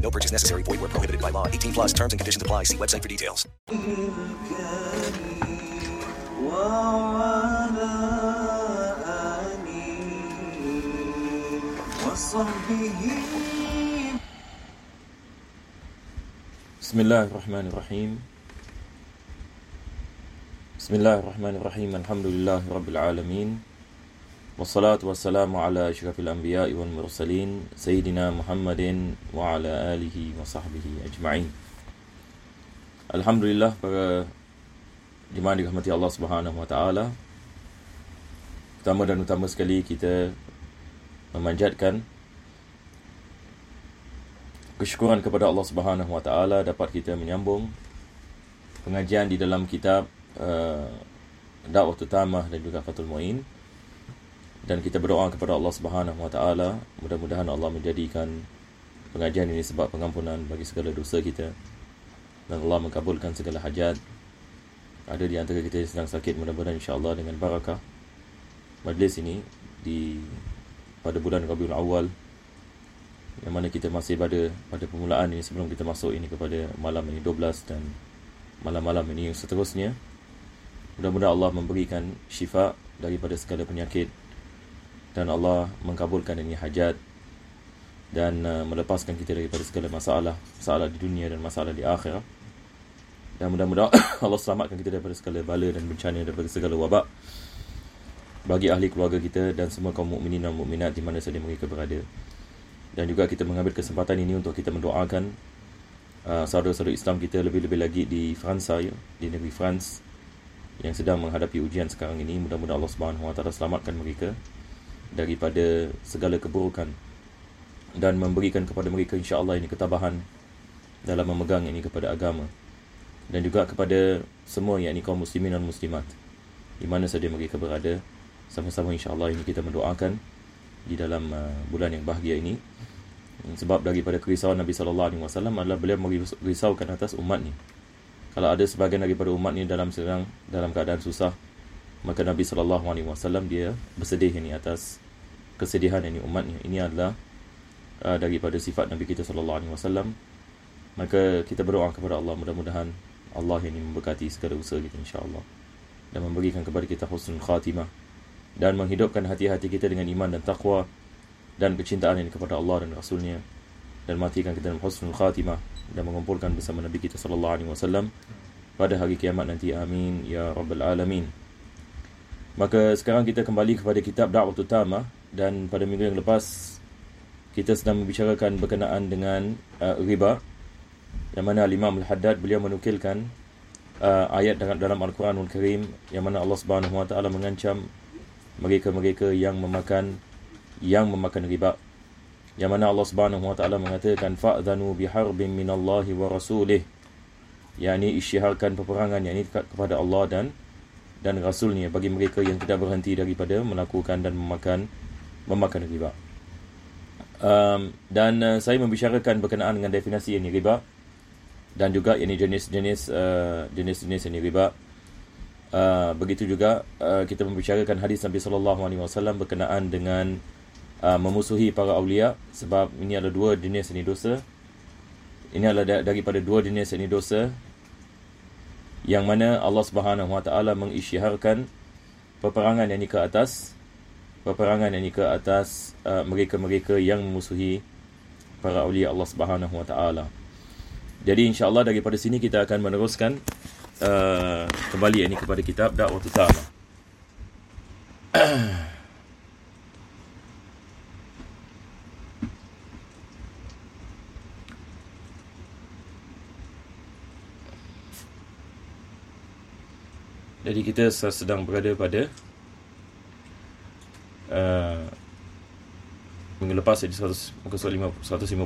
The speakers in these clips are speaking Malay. No purchase necessary. Void where prohibited by law. 18 plus terms and conditions apply. See website for details. Bismillahirrahmanirrahim. Bismillahirrahmanirrahim. Alhamdulillahi Rabbil Alamin. Wassalatu wassalamu ala asyrafil anbiya'i wal mursalin Sayyidina Muhammadin wa ala alihi wa sahbihi ajma'in. Alhamdulillah, para jemaah dirahmati Allah Subhanahu wa taala. Pertama dan utama sekali kita memanjatkan kesyukuran kepada Allah Subhanahu wa taala dapat kita menyambung pengajian di dalam kitab Da'watut Tammah dan juga Fathul Muin. Dan kita berdoa kepada Allah Subhanahu wa taala, mudah-mudahan Allah menjadikan pengajian ini sebab pengampunan bagi segala dosa kita dan Allah mengabulkan segala hajat. Ada di antara kita yang sedang sakit, mudah-mudahan insya-Allah dengan barakah majlis ini pada bulan Rabiul Awal, yang mana kita masih pada permulaan ini sebelum kita masuk ini kepada malam ini 12 dan malam-malam ini yang seterusnya. Mudah-mudahan Allah memberikan syifa daripada segala penyakit dan Allah mengabulkan ini hajat dan melepaskan kita daripada segala masalah di dunia dan masalah di akhirat. Dan mudah-mudahan Allah selamatkan kita daripada segala bala dan bencana, daripada segala wabak bagi ahli keluarga kita dan semua kaum mukminin dan mukminat di mana saja mereka berada. Dan juga kita mengambil kesempatan ini untuk kita mendoakan saudara-saudara Islam kita, lebih-lebih lagi di Fransa, ya, di negeri France yang sedang menghadapi ujian sekarang ini. Mudah-mudahan Allah Subhanahu wa taala selamatkan mereka daripada segala keburukan dan memberikan kepada mereka insya-Allah ini ketabahan dalam memegang ini kepada agama, dan juga kepada semua yakni kaum muslimin dan muslimat di mana saja mereka berada. Sama-sama insya-Allah ini kita mendoakan di dalam bulan yang bahagia ini, sebab daripada kerisauan Nabi sallallahu alaihi wasallam adalah beliau merisaukan atas umatnya. Kalau ada sebahagian daripada umatnya dalam keadaan susah, maka Nabi SAW dia bersedih ini atas kesedihan ini umatnya. Ini adalah daripada sifat Nabi kita SAW. Maka kita berdoa kepada Allah, mudah-mudahan Allah ini memberkati segala usaha kita insya-Allah dan memberikan kepada kita husnul khatimah dan menghidupkan hati-hati kita dengan iman dan taqwa dan kecintaan ini kepada Allah dan Rasul-Nya, dan matikan kita dengan husnul khatimah dan mengumpulkan bersama Nabi kita SAW pada hari kiamat nanti. Amin ya rabbal alamin. Maka sekarang kita kembali kepada kitab Da'watut Tammah, dan pada minggu yang lepas kita sedang membicarakan berkenaan dengan riba, yang mana Al-Imam Al-Haddad beliau menukilkan ayat dalam Al-Quranul Karim yang mana Allah Subhanahu wa taala mengancam mereka-mereka yang memakan riba, yang mana Allah Subhanahu wa taala mengatakan fa'dhanu biharbin minallahi wa rasulih, yakni isyiharkan peperangan yakni kepada Allah dan Rasulnya bagi mereka yang tidak berhenti daripada melakukan dan memakan riba. Dan saya membicarakan berkenaan dengan definisi ini riba dan juga ini jenis-jenis ini riba. Begitu juga kita membicarakan hadis Nabi sallallahu alaihi wasallam berkenaan dengan memusuhi para aulia, sebab ini ada dua jenis ini dosa. Ini adalah daripada dua jenis ini dosa yang mana Allah Subhanahu wa taala mengisyiharkan peperangan yang ini ke atas mereka-mereka yang memusuhi para aulia Allah Subhanahu wa taala. Jadi insya-Allah daripada sini kita akan meneruskan kembali ini kepada kitab Da'watut Tammah. Jadi kita sedang berada pada minggu lepas di muka surat 150.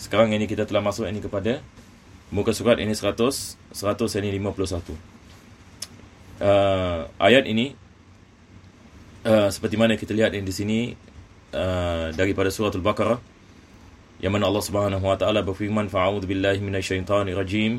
Sekarang ini kita telah masuk ini kepada Muka surat ini 100 ini 51. Ayat ini seperti mana kita lihat di sini daripada Suratul Al-Baqarah, yang mana Allah Subhanahu wa taala berfirman, fa'udzu billahi minasyaitonir rajim,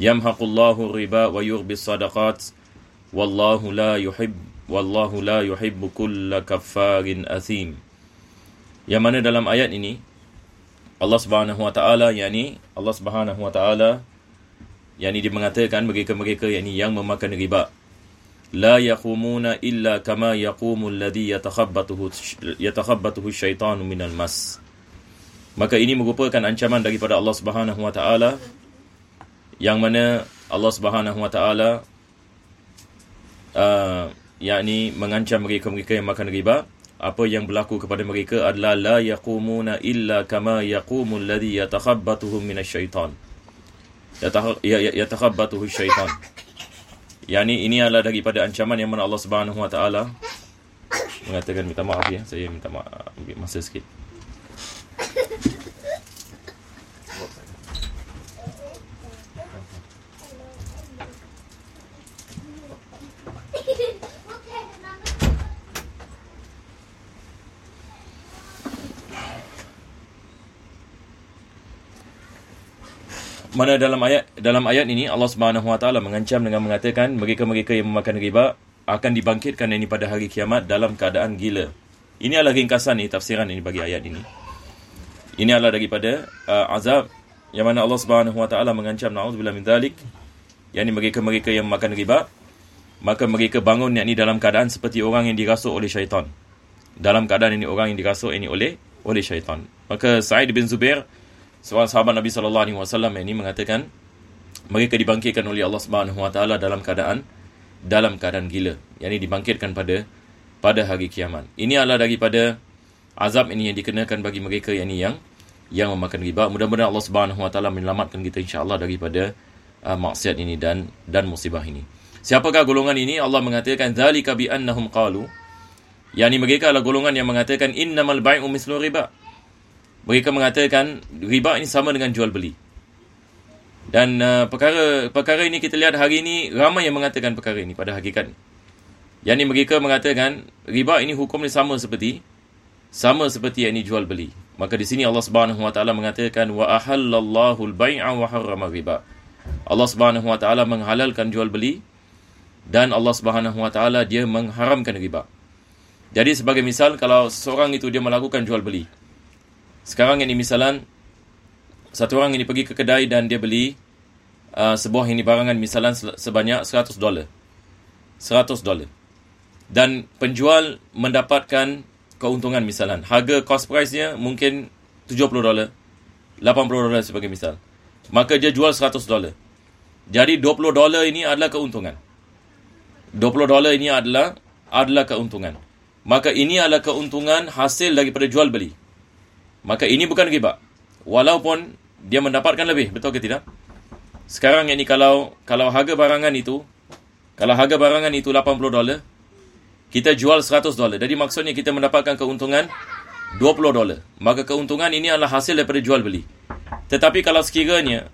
yamhaqu Allahu ar-riba wa yurbi as-sadaqat wallahu la yuhibbu kulla kaffarin athim. Yang mana dalam ayat ini Allah Subhanahu wa taala dia mengatakan bagi mereka yang memakan riba, la yaqumuna illa kama yaqumul ladzi yatakhabbathu asy-syaitanu minal mas. Maka ini merupakan ancaman daripada Allah Subhanahu wa taala, yang mana Allah Subhanahu wa taala mengancam mereka yang makan riba. Apa yang berlaku kepada mereka adalah la yaqumuna illa kama yaqumul ladzi yatakhabbathu minasyaitan. Yatakhabbathu syaitan. Ini adalah daripada ancaman yang mana Allah Subhanahu wa taala mengatakan, minta maaf ya, saya minta maaf ambil masa sikit. Mana dalam ayat ini Allah Subhanahu wa taala mengancam dengan mengatakan mereka-mereka yang memakan riba akan dibangkitkan pada hari kiamat dalam keadaan gila. Ini adalah ringkasan tafsiran bagi ayat ini. Ini adalah daripada azab yang mana Allah Subhanahu wa taala mengancam, naudzubillah min dzalik, mereka-mereka yang memakan riba, maka mereka bangun dalam keadaan seperti orang yang dirasuk oleh syaitan. Dalam keadaan orang yang dirasuk oleh syaitan. Maka Sa'id bin Zubair, seorang sahabat Nabi SAW mengatakan mereka dibangkitkan oleh Allah SWT dalam keadaan gila, dibangkitkan pada hari kiamat. Ini adalah daripada azab yang dikenakan bagi mereka yang memakan riba. Mudah-mudahan Allah SWT menyelamatkan kita insya-Allah daripada maksiat ini dan musibah ini. Siapakah golongan ini? Allah mengatakan zalika bi annahum qalu, mereka adalah golongan yang mengatakan innamal bai'u mislu riba. Mereka mengatakan riba ini sama dengan jual beli. Dan perkara ini kita lihat hari ini ramai yang mengatakan perkara ini pada hakikatnya. Mereka mengatakan riba ini hukumnya sama seperti jual beli. Maka di sini Allah Subhanahu wa taala mengatakan wa ahallallahu al-bai'a wa harrama riba. Allah Subhanahu wa taala menghalalkan jual beli dan Allah Subhanahu wa taala dia mengharamkan riba. Jadi sebagai misal, kalau seorang itu dia melakukan jual beli. Sekarang misalan, satu orang pergi ke kedai dan dia beli sebuah barangan misalan sebanyak $100. $100. Dan penjual mendapatkan keuntungan misalan. Harga cost price-nya mungkin $70, $80 sebagai misal. Maka dia jual $100. Jadi $20 ini adalah keuntungan. $20 ini adalah keuntungan. Maka ini adalah keuntungan hasil daripada jual beli. Maka ini bukan riba, walaupun dia mendapatkan lebih, betul ke tidak? Sekarang kalau harga barangan itu $80, kita jual $100. Jadi maksudnya kita mendapatkan keuntungan $20. Maka keuntungan ini adalah hasil daripada jual beli. Tetapi kalau sekiranya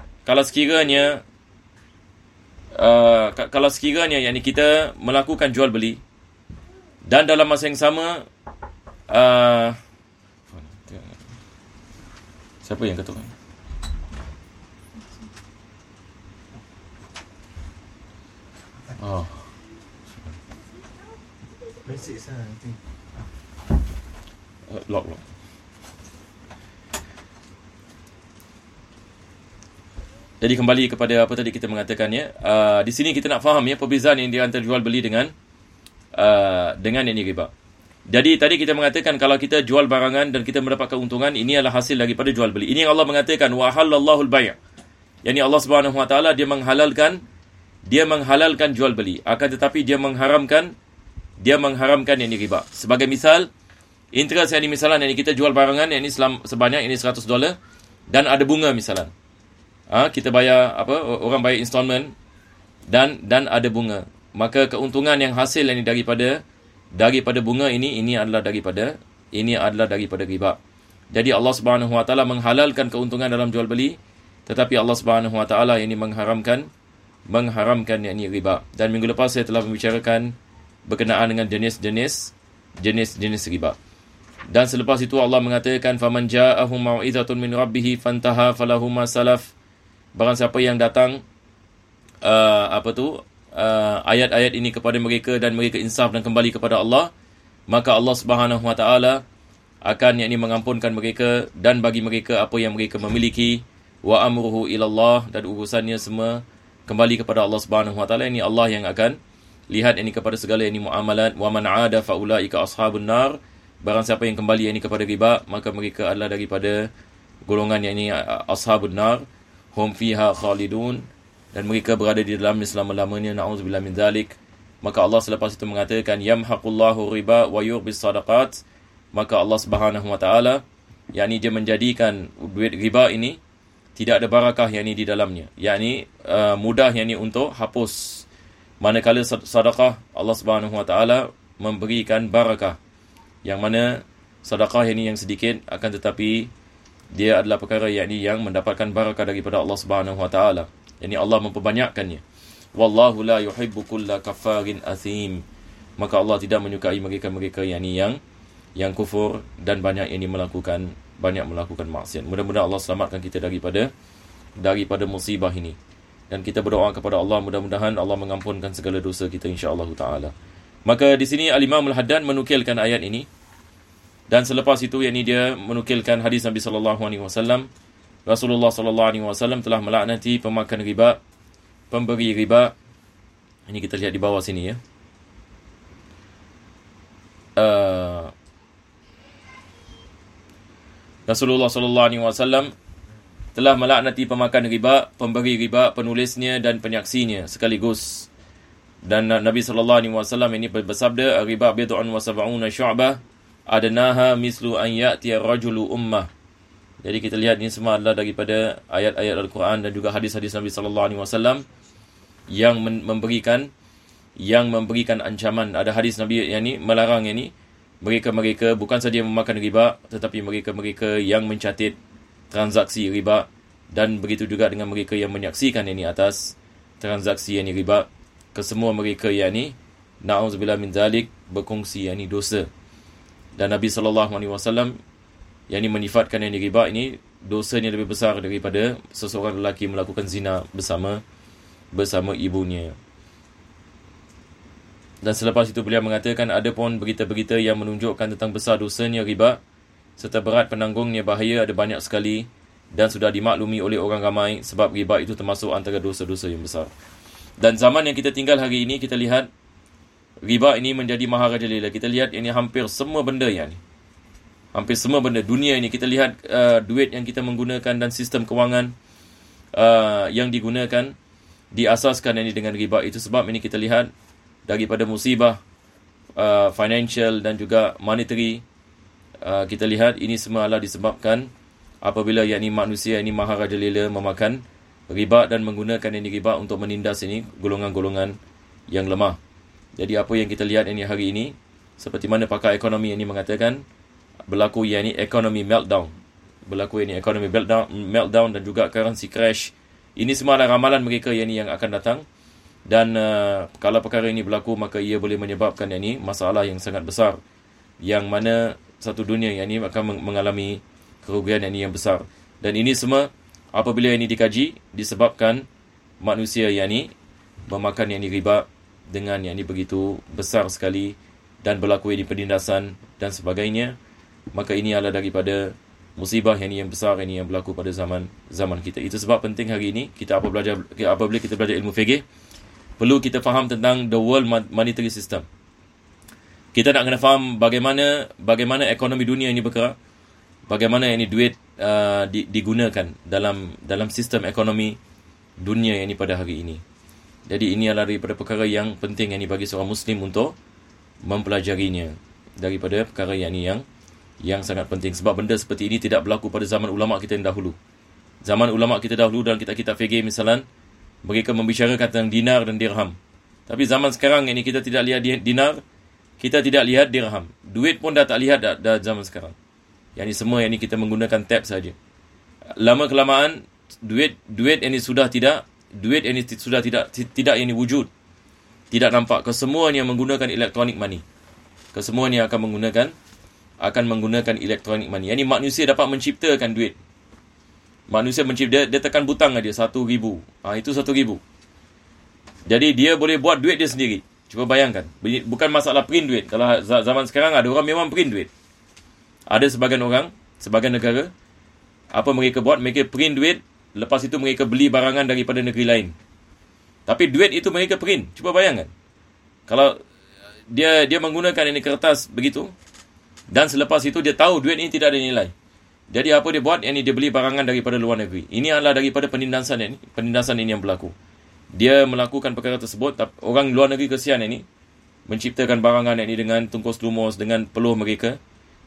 kita melakukan jual beli dan dalam masa yang sama siapa yang ketuk? Oh. Message lah, I think. Lock. Jadi kembali kepada apa tadi kita mengatakannya. Di sini kita nak faham perbezaan yang dia antara jual beli dengan yang riba. Jadi tadi kita mengatakan kalau kita jual barangan dan kita mendapat keuntungan, ini adalah hasil daripada jual beli. Ini yang Allah mengatakan wa halallahu al-bay'. Yani Allah Subhanahu Wa Taala dia menghalalkan jual beli, akan tetapi dia mengharamkan yang ini riba. Sebagai misal, interest yang ini misalnya yang kita jual barangan yang ini sebanyak ini $100 dan ada bunga misalnya. Kita bayar orang bayar installment dan ada bunga. Maka keuntungan yang hasil yang ini daripada bunga ini adalah daripada riba. Jadi Allah Subhanahu Wa Taala menghalalkan keuntungan dalam jual beli, tetapi Allah Subhanahu Wa Taala ini mengharamkan yakni riba. Dan minggu lepas saya telah membicarakan berkenaan dengan jenis-jenis riba. Dan selepas itu Allah mengatakan faman ja'ahu mau'izatun min rabbih fantaha falahu ma salaf. Barang siapa yang datang ayat-ayat ini kepada mereka dan mereka insaf dan kembali kepada Allah, maka Allah Subhanahu Wa Taala akan yakni mengampunkan mereka dan bagi mereka apa yang mereka memiliki, wa amruhu ilallah, dan urusannya semua kembali kepada Allah Subhanahu Wa Taala. Ini Allah yang akan lihat ini kepada segala ini muamalat. Wa man 'ada fa ulaika ashabun nar. Barang siapa yang kembali ini kepada riba, maka mereka adalah daripada golongan yang ini ashabun nar, hum fiha khalidun, dan mereka berada di dalam selama-lamanya. Na'udzubillah min zalik. Maka Allah selepas itu mengatakan yamhaqullahu riba wa yurbis sadaqat. Maka Allah Subhanahu Wa Taala yakni dia menjadikan duit riba ini tidak ada barakah yakni di dalamnya, yakni mudah yakni untuk hapus. Manakala sedekah Allah Subhanahu Wa Taala memberikan barakah, yang mana sedekah yakni yang sedikit akan tetapi dia adalah perkara yakni yang mendapatkan barakah daripada Allah Subhanahu Wa Taala. Yani Allah memperbanyakkannya. Wallahu la yuhibbu kulla kafarin athim. Maka Allah tidak menyukai mereka-mereka yang kufur dan banyak melakukan maksiat. Mudah-mudahan Allah selamatkan kita daripada musibah ini. Dan kita berdoa kepada Allah, mudah-mudahan Allah mengampunkan segala dosa kita insya-Allah taala. Maka di sini Al-Imam Al-Haddad menukilkan ayat ini. Dan selepas itu yakni dia menukilkan hadis Nabi sallallahu alaihi wasallam. Rasulullah sallallahu alaihi wasallam telah melaknati pemakan riba, pemberi riba. Ini kita lihat di bawah sini ya. Rasulullah sallallahu alaihi wasallam telah melaknati pemakan riba, pemberi riba, penulisnya dan penyaksinya sekaligus. Dan Nabi sallallahu alaihi wasallam ini bersabda, "Riba bid'un wa sab'una syu'bah, adnaha mislu an ya'ti ar-rajulu ummah." Jadi kita lihat ini semua adalah daripada ayat-ayat Al-Quran dan juga hadis-hadis Nabi sallallahu alaihi wasallam yang memberikan ancaman. Ada hadis Nabi yang ini melarang ini mereka bukan saja memakan riba, tetapi mereka yang mencatat transaksi riba, dan begitu juga dengan mereka yang menyaksikan ini atas transaksi ini riba. Kesemua mereka yang ini na'udzubillah min zalik berkongsi yang ini dosa. Dan Nabi sallallahu alaihi wasallam yang ini menifatkan yang ini riba ini dosanya lebih besar daripada seseorang lelaki melakukan zina bersama ibunya. Dan selepas itu beliau mengatakan ada pun berita-berita yang menunjukkan tentang besar dosanya riba serta berat penanggungnya bahaya ada banyak sekali dan sudah dimaklumi oleh orang ramai, sebab riba itu termasuk antara dosa-dosa yang besar. Dan zaman yang kita tinggal hari ini kita lihat riba ini menjadi maharajalela. Kita lihat ini hampir semua benda dunia ini kita lihat duit yang kita menggunakan dan sistem kewangan yang digunakan diasaskan ini dengan riba. Itu sebab ini kita lihat daripada musibah financial dan juga monetary, kita lihat ini semua adalah disebabkan apabila yakni manusia ini maharajalela memakan riba dan menggunakan ini riba untuk menindas ini golongan-golongan yang lemah. Jadi apa yang kita lihat ini hari ini seperti mana pakar ekonomi ini mengatakan berlaku yakni ekonomi meltdown dan juga currency crash. Ini semua adalah ramalan mereka yakni yang akan datang. Dan kalau perkara ini berlaku, maka ia boleh menyebabkan yakni masalah yang sangat besar, yang mana satu dunia yakni akan mengalami kerugian yakni yang besar. Dan ini semua apabila ini dikaji disebabkan manusia yakni memakan yakni riba dengan yakni begitu besar sekali dan berlaku yakni penindasan dan sebagainya. Maka ini adalah daripada musibah yang besar ini yang berlaku pada zaman kita. Itu sebab penting hari ini kita apabila kita belajar ilmu fiqh, perlu kita faham tentang the world monetary system. Kita nak kena faham bagaimana ekonomi dunia ini bergerak, bagaimana ini duit digunakan dalam sistem ekonomi dunia yang ini pada hari ini. Jadi ini adalah daripada perkara yang penting yang ini bagi seorang Muslim untuk mempelajarinya, daripada perkara yang ini yang sangat penting. Sebab benda seperti ini tidak berlaku pada zaman ulama' kita yang dahulu. Zaman ulama' kita dahulu dalam kitab-kitab fiqh misalnya, mereka membicarakan tentang dinar dan dirham. Tapi zaman sekarang ini kita tidak lihat dinar, kita tidak lihat dirham. Duit pun dah tak lihat dah zaman sekarang. Yang ini semua yang ini kita menggunakan tab saja. Lama kelamaan duit ini sudah tidak wujud, tidak nampak. Kesemuanya menggunakan elektronik money. Kesemuanya akan menggunakan elektronik money. Ini manusia dapat menciptakan duit. Manusia mencipta, dia tekan butang aja 1,000. Itu 1,000. Jadi dia boleh buat duit dia sendiri. Cuba bayangkan, bukan masalah print duit. Kalau zaman sekarang ada orang memang print duit. Ada sebagian orang, sebagian negara, apa mereka buat? Mereka print duit. Lepas itu mereka beli barangan daripada negeri lain. Tapi duit itu mereka print. Cuba bayangkan. Kalau dia menggunakan ini kertas begitu, dan selepas itu dia tahu duit ini tidak ada nilai. Jadi apa dia buat? Ini dia beli barangan daripada luar negeri. Ini adalah daripada penindasan ini yang berlaku. Dia melakukan perkara tersebut. Orang luar negeri kesian ini, menciptakan barangan ini dengan tungkus lumus, dengan peluh mereka.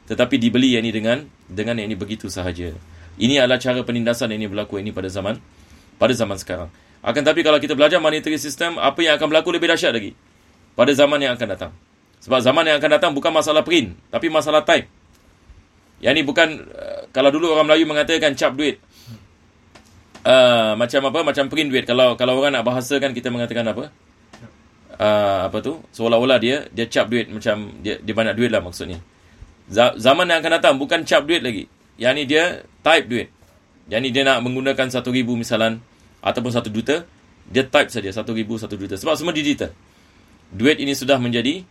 Tetapi dibeli ini dengan ini begitu sahaja. Ini adalah cara penindasan yang ini berlaku ini pada zaman sekarang. Akan tapi kalau kita belajar monetary system, apa yang akan berlaku lebih dahsyat lagi pada zaman yang akan datang. Sebab zaman yang akan datang bukan masalah print, tapi masalah type. Yang ini bukan, kalau dulu orang Melayu mengatakan cap duit. Macam print duit. Kalau orang nak bahasakan, kita mengatakan apa? Seolah-olah dia cap duit, macam dia banyak duit lah maksudnya. Zaman yang akan datang bukan cap duit lagi. Yang ni dia type duit. Yang ni dia nak menggunakan 1,000 misalan, ataupun 1 juta. Dia type saja 1,000, 1 juta. Sebab semua digital. Duit ini sudah menjadi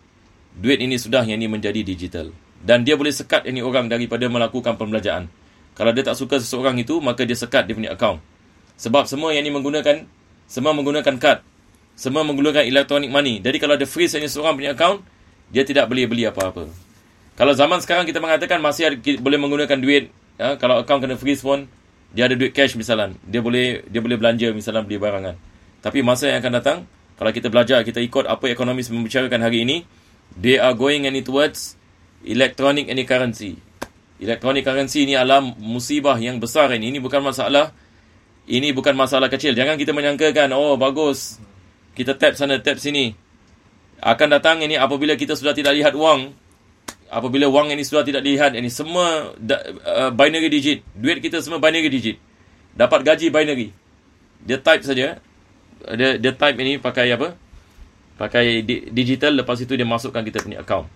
digital. Dan dia boleh sekat ini orang daripada melakukan pembelanjaan. Kalau dia tak suka seseorang itu, maka dia sekat dia punya akaun. Sebab semua yang ini menggunakan kad. Semua menggunakan electronic money. Jadi kalau dia freeze ini seorang punya akaun, dia tidak beli apa-apa. Kalau zaman sekarang kita mengatakan masih boleh menggunakan duit. Kalau akaun kena freeze pun, dia ada duit cash misalnya, dia boleh belanja misalnya, beli barangan. Tapi masa yang akan datang, kalau kita belajar, kita ikut apa ekonomis membicarakan hari ini, they are going any towards electronic any currency. Electronic currency ini adalah musibah yang besar ini. Ini bukan masalah kecil. Jangan kita menyangkakan, bagus, kita tap sana, tap sini. Akan datang ini apabila kita sudah tidak lihat wang. Apabila wang ini sudah tidak dilihat, ini semua binary digit. Duit kita semua binary digit. Dapat gaji binary. Dia type saja. Dia type ini pakai apa? Pakai digital, lepas itu dia masukkan kita punya account.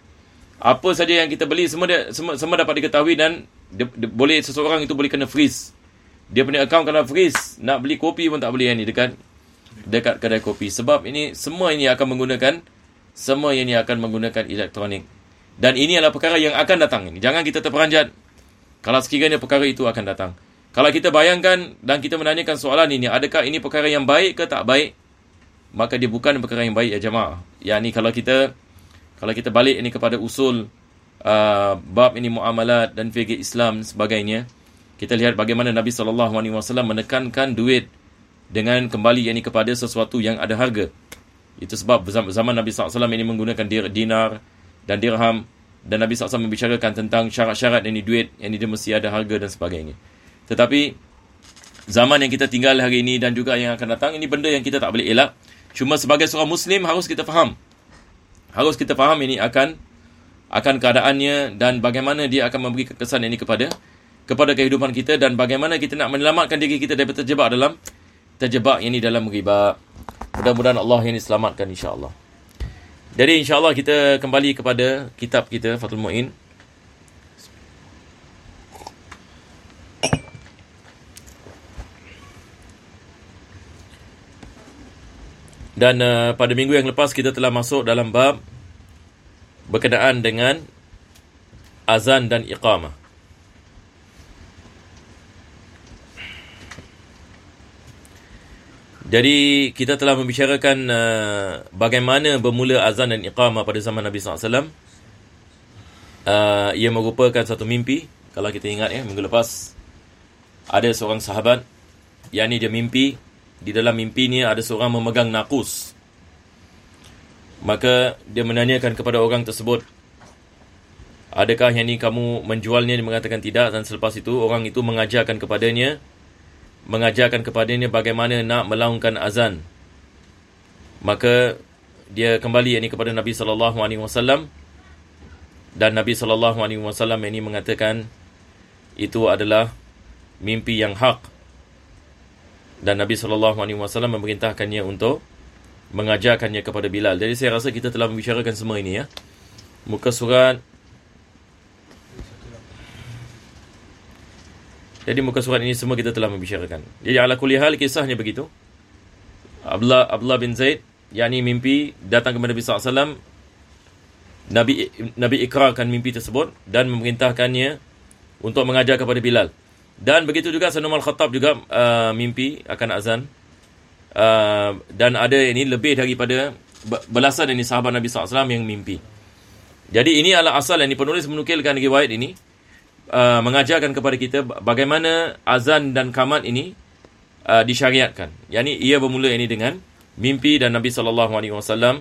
Apa saja yang kita beli semua dapat diketahui, dan dia boleh, seseorang itu boleh kena freeze. Dia punya account kena freeze. Nak beli kopi pun tak boleh ini dekat kedai kopi. Sebab ini semua ini akan menggunakan elektronik. Dan ini adalah perkara yang akan datang. Jangan kita terperanjat kalau sekiranya perkara itu akan datang. Kalau kita bayangkan dan kita menanyakan soalan ini, adakah ini perkara yang baik ke tak baik? Maka dia bukan perkara yang baik, ya jemaah. Yakni kalau kita balik ini kepada usul bab ini muamalat dan fiqh Islam sebagainya, kita lihat bagaimana Nabi SAW menekankan duit dengan kembali ini kepada sesuatu yang ada harga. Itu sebab zaman Nabi SAW ini menggunakan dinar dan dirham, dan Nabi SAW membicarakan tentang syarat-syarat ini duit, ini dia mesti ada harga dan sebagainya. Tetapi zaman yang kita tinggal hari ini dan juga yang akan datang, ini benda yang kita tak boleh elak. Cuma sebagai seorang Muslim harus kita faham ini akan keadaannya, dan bagaimana dia akan memberi kesan ini kepada kehidupan kita, dan bagaimana kita nak menyelamatkan diri kita daripada terjebak ini dalam riba. Mudah-mudahan Allah yang diselamatkan, insya-Allah. Jadi insya-Allah kita kembali kepada kitab kita Fathul Muin. Dan pada minggu yang lepas kita telah masuk dalam bab berkenaan dengan azan dan iqamah. Jadi kita telah membicarakan bagaimana bermula azan dan iqamah pada zaman Nabi SAW. Ia merupakan satu mimpi. Kalau kita ingat minggu lepas ada seorang sahabat, yakni dia mimpi Di dalam mimpinya ada seorang memegang nakus. Maka dia menanyakan kepada orang tersebut, adakah yang ini kamu menjualnya? Dia mengatakan tidak. Dan selepas itu orang itu mengajarkan kepadanya bagaimana nak melaungkan azan. Maka dia kembali ini kepada Nabi SAW, dan Nabi SAW ini mengatakan itu adalah mimpi yang hak, dan Nabi SAW memerintahkannya untuk mengajarkannya kepada Bilal. Jadi saya rasa kita telah membicarakan semua ini, ya. Muka surat, jadi muka surat ini semua kita telah membicarakan. Jadi ala kulli hal kisahnya begitu. Abdullah bin Zaid, yakni mimpi datang kepada Nabi SAW. Nabi ikrarkan mimpi tersebut dan memerintahkannya untuk mengajar kepada Bilal. Dan begitu juga Sayyidina Umar Khattab juga mimpi akan azan. Dan ada ini lebih daripada belasan ini sahabat Nabi SAW yang mimpi. Jadi ini adalah asal yang penulis menukilkan riwayat ini, mengajarkan kepada kita bagaimana azan dan qamat ini disyariatkan. Yani ia bermula ini dengan mimpi dan Nabi SAW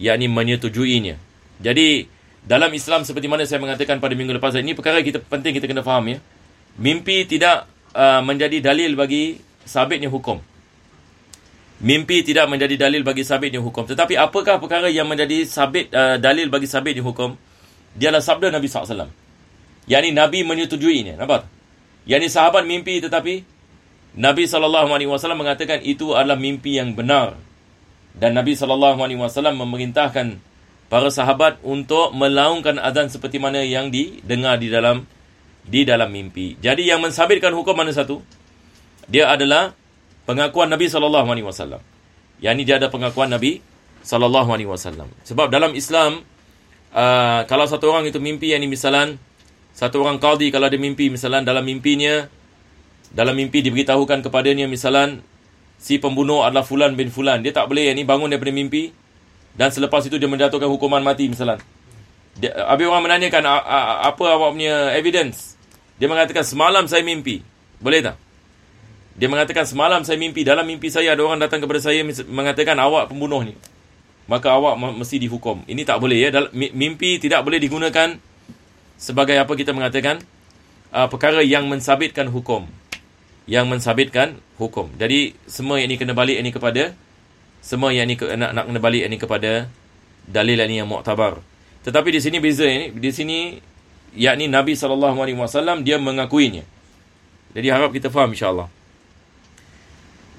yakni menyetujuinya. Jadi dalam Islam, seperti mana saya mengatakan pada minggu lepas, ini perkara kita penting kita kena faham, ya. Mimpi tidak menjadi dalil bagi sabitnya hukum. Tetapi apakah perkara yang menjadi sabit dalil bagi sabitnya hukum? Dialah sabda Nabi SAW. Yani Nabi menyetujuinya, nampak? Yani sahabat mimpi tetapi Nabi SAW mengatakan itu adalah mimpi yang benar. Dan Nabi SAW memerintahkan para sahabat untuk melaungkan azan seperti mana yang didengar di dalam mimpi. Jadi yang mensabitkan hukum mana satu? Dia adalah pengakuan Nabi SAW. Yang ini dia ada pengakuan Nabi SAW. Sebab dalam Islam, kalau satu orang itu mimpi, yang ini misalnya, satu orang qadi kalau ada mimpi, misalnya dalam mimpi diberitahukan kepadanya, misalnya, si pembunuh adalah fulan bin fulan. Dia tak boleh yang ini bangun daripada mimpi, dan selepas itu dia menjatuhkan hukuman mati misalnya. Habis orang menanyakan, apa awak punya evidence? Dia mengatakan semalam saya mimpi. Boleh tak? Dia mengatakan semalam saya mimpi. Dalam mimpi saya ada orang datang kepada saya mengatakan awak pembunuh ni, maka awak mesti dihukum. Ini tak boleh, ya. Mimpi tidak boleh digunakan sebagai apa kita mengatakan perkara yang mensabitkan hukum. Jadi semua yang ini kena balik ini kepada kepada dalil ini yang muktabar. Tetapi di sini beza ini. Di sini yakni Nabi SAW dia mengakuinya. Jadi harap kita faham insya-Allah.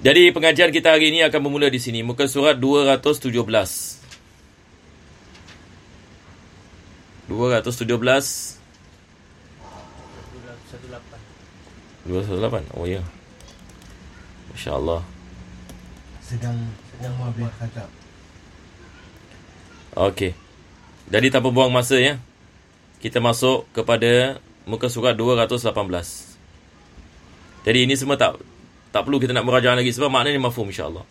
Jadi pengajian kita hari ini akan bermula di sini, muka surat 217. Oh ya. Insya-Allah. Sedang Umar bin Khattab. Okey. Jadi tanpa buang masa, ya, kita masuk kepada muka surat 218. Jadi ini semua tak perlu kita nak merajaah lagi sebab maknanya mafhum insya-Allah.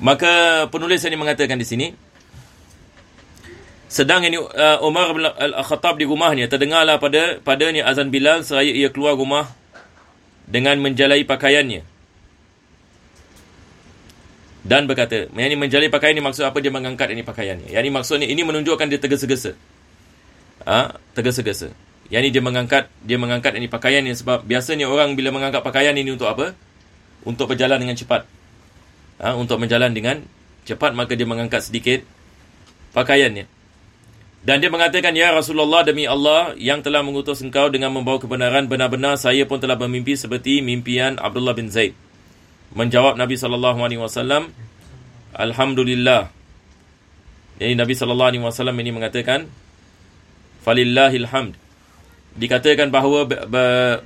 Maka penulis ini mengatakan di sini, sedang ini Umar bin Al-Khattab di rumahnya, terdengarlah padanya azan Bilal seraya ia keluar rumah dengan menjalai pakaiannya. Dan berkata, yang ini menjalai pakaian ini maksud apa? Dia mengangkat ini pakaiannya. Yang ini maksudnya, ini menunjukkan dia tergesa-gesa. Yang ini dia mengangkat ini pakaiannya, sebab biasanya orang bila mengangkat pakaian ini untuk apa? Untuk berjalan dengan cepat. Maka dia mengangkat sedikit pakaiannya. Dan dia mengatakan, ya Rasulullah, demi Allah yang telah mengutus engkau dengan membawa kebenaran, benar-benar saya pun telah bermimpi seperti mimpian Abdullah bin Zaid. Menjawab Nabi SAW, alhamdulillah. Jadi Nabi SAW ini mengatakan, falillahil hamd. Dikatakan bahawa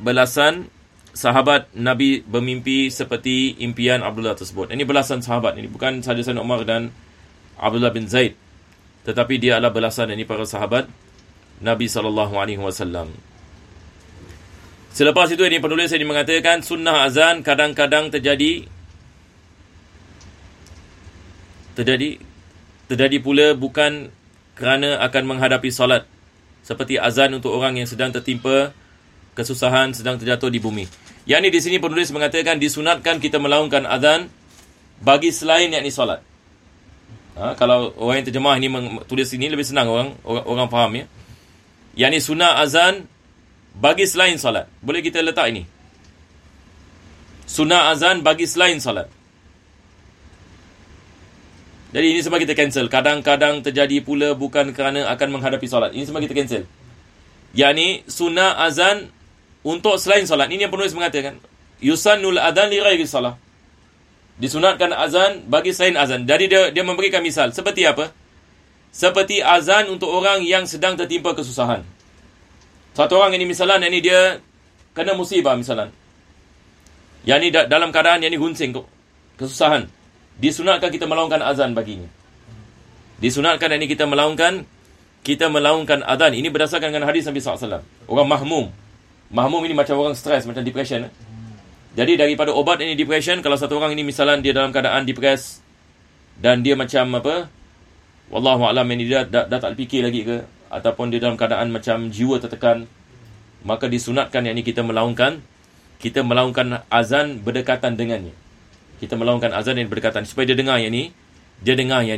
belasan sahabat Nabi bermimpi seperti impian Abdullah tersebut. Ini belasan sahabat. Ini bukan sahaja Sayyidina Umar dan Abdullah bin Zaid, tetapi dia adalah belasan ini para sahabat Nabi SAW. Selepas itu ini penulis ini mengatakan sunnah azan kadang-kadang terjadi pula bukan kerana akan menghadapi solat, seperti azan untuk orang yang sedang tertimpa kesusahan, sedang terjatuh di bumi. Yakni di sini penulis mengatakan disunatkan kita melaungkan azan bagi selain yakni solat. Kalau orang yang terjemah ini tulis ini lebih senang orang faham ya. Yakni sunat azan bagi selain solat. Boleh kita letak ini. Sunat azan bagi selain solat. Jadi ini sebab kita cancel. Kadang-kadang terjadi pula bukan kerana akan menghadapi solat. Ini sebab kita cancel. Yakni sunat azan untuk selain solat. Ini yang penulis mengatakan. Yusannul adhan li ghairi solat. Disunatkan azan bagi selain azan. Jadi dia memberikan misal. Seperti apa? Seperti azan untuk orang yang sedang tertimpa kesusahan. Satu orang ini misalnya ini dia kena musibah misalnya. Yang ini dalam keadaan yang ini guncing kesusahan. Disunatkan kita melaungkan azan baginya. Disunatkan ini kita melaungkan azan. Ini berdasarkan dengan hadis Nabi SAW. Orang mahmum. Mahmum ini macam orang stres, macam depression. Jadi daripada obat ini depression, kalau satu orang ini misalnya dia dalam keadaan depres dan dia macam apa? Wallahu a'lam, ini dia dah tak fikir lagi ke, ataupun dia dalam keadaan macam jiwa tertekan, maka disunatkan yang ini kita melaungkan azan berdekatan dengannya. Kita melaungkan azan yang berdekatan supaya dia dengar yang ni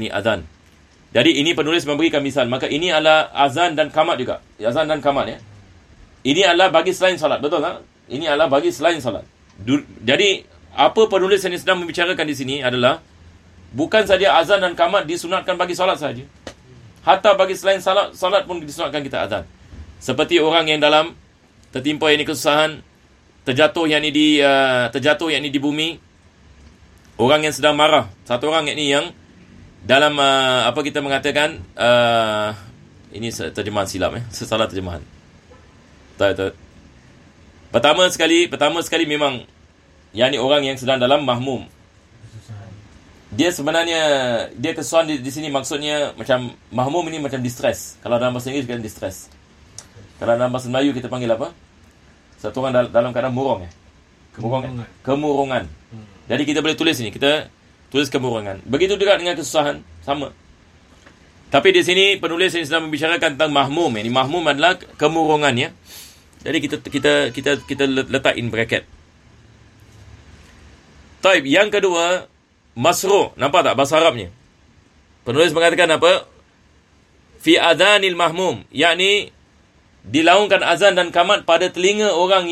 azan. Jadi ini penulis memberikan misal. Maka ini adalah azan dan qamat juga. Azan dan qamat ya. Ini adalah bagi selain solat, betul tak? Ini adalah bagi selain solat. Jadi apa penulis yang sedang membicarakan di sini adalah bukan saja azan dan qamat disunatkan bagi solat saja. Hatta bagi selain solat pun disunatkan kita azan. Seperti orang yang dalam tertimpa yang ni kesusahan, terjatuh yang ni di bumi. Orang yang sedang marah. Satu orang ini yang dalam apa kita mengatakan ini terjemahan silap ya. Salah terjemahan. Tak. Pertama sekali memang yakni orang yang sedang dalam mahmum. Dia sebenarnya dia kesusahan di sini maksudnya macam mahmum ini macam distress. Kalau dalam bahasa Inggeris kan distress. Kalau dalam bahasa Melayu kita panggil apa? Satu orang dalam keadaan murung ya. Kemurungan. Jadi kita boleh tulis ini. Kita tulis kemurungan. Begitu juga dengan kesusahan. Sama. Tapi di sini penulis ini sedang membicarakan tentang mahmum. Ini mahmum adalah kemurungan ya. Jadi kita letak in bracket. Taib. Yang kedua, masru'. Nampak tak bahasa Arabnya? Penulis mengatakan apa? Fi adhanil mahmum. Yakni dilaungkan azan dan qamat pada telinga orang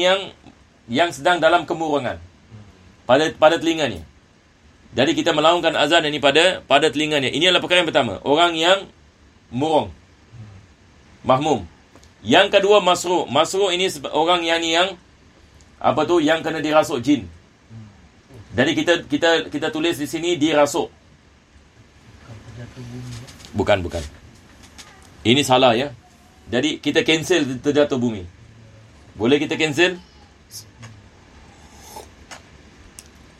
yang sedang dalam kemurungan. Pada telinganya. Jadi kita melaungkan azan ini pada telinganya. Ini adalah perkara yang pertama. Orang yang murung. Mahmum. Yang kedua masru'. Masru' ini orang yang apa tu yang kena dirasuk jin. Jadi kita tulis di sini dirasuk. Bukan. Ini salah ya. Jadi kita cancel terjatuh bumi. Boleh kita cancel?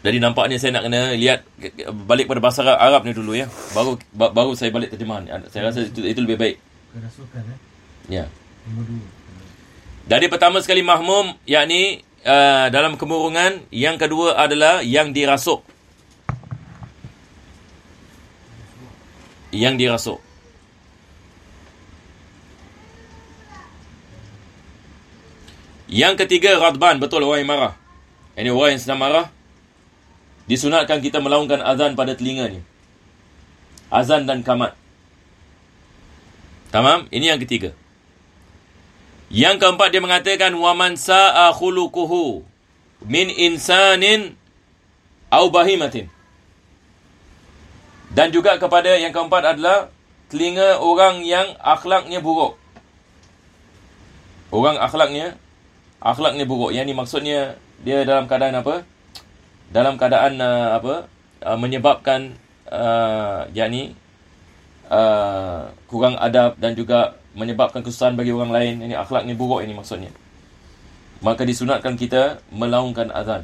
Jadi nampaknya saya nak kena lihat balik pada bahasa Arab ni dulu ya. Baru saya balik terjemahan. Saya rasa itu lebih baik. Kerasukan ya. Dari pertama sekali mahmum yakni dalam kemurungan, yang kedua adalah yang dirasuk. Yang dirasuk. Yang ketiga radban, betul orang yang marah. Ini orang yang sedang marah. Disunatkan kita melaungkan azan pada telinganya. Azan dan qamat. Tamam? Ini yang ketiga. Yang keempat dia mengatakan waman sa'a khuluquhu min insanin aw bahimatin. Dan juga kepada yang keempat adalah telinga orang yang akhlaknya buruk. Orang akhlaknya buruk. Yang ini maksudnya dia dalam keadaan apa? Dalam keadaan menyebabkan kurang adab dan juga menyebabkan kesusahan bagi orang lain. Ini akhlak ni buruk ini maksudnya. Maka disunatkan kita melaungkan azan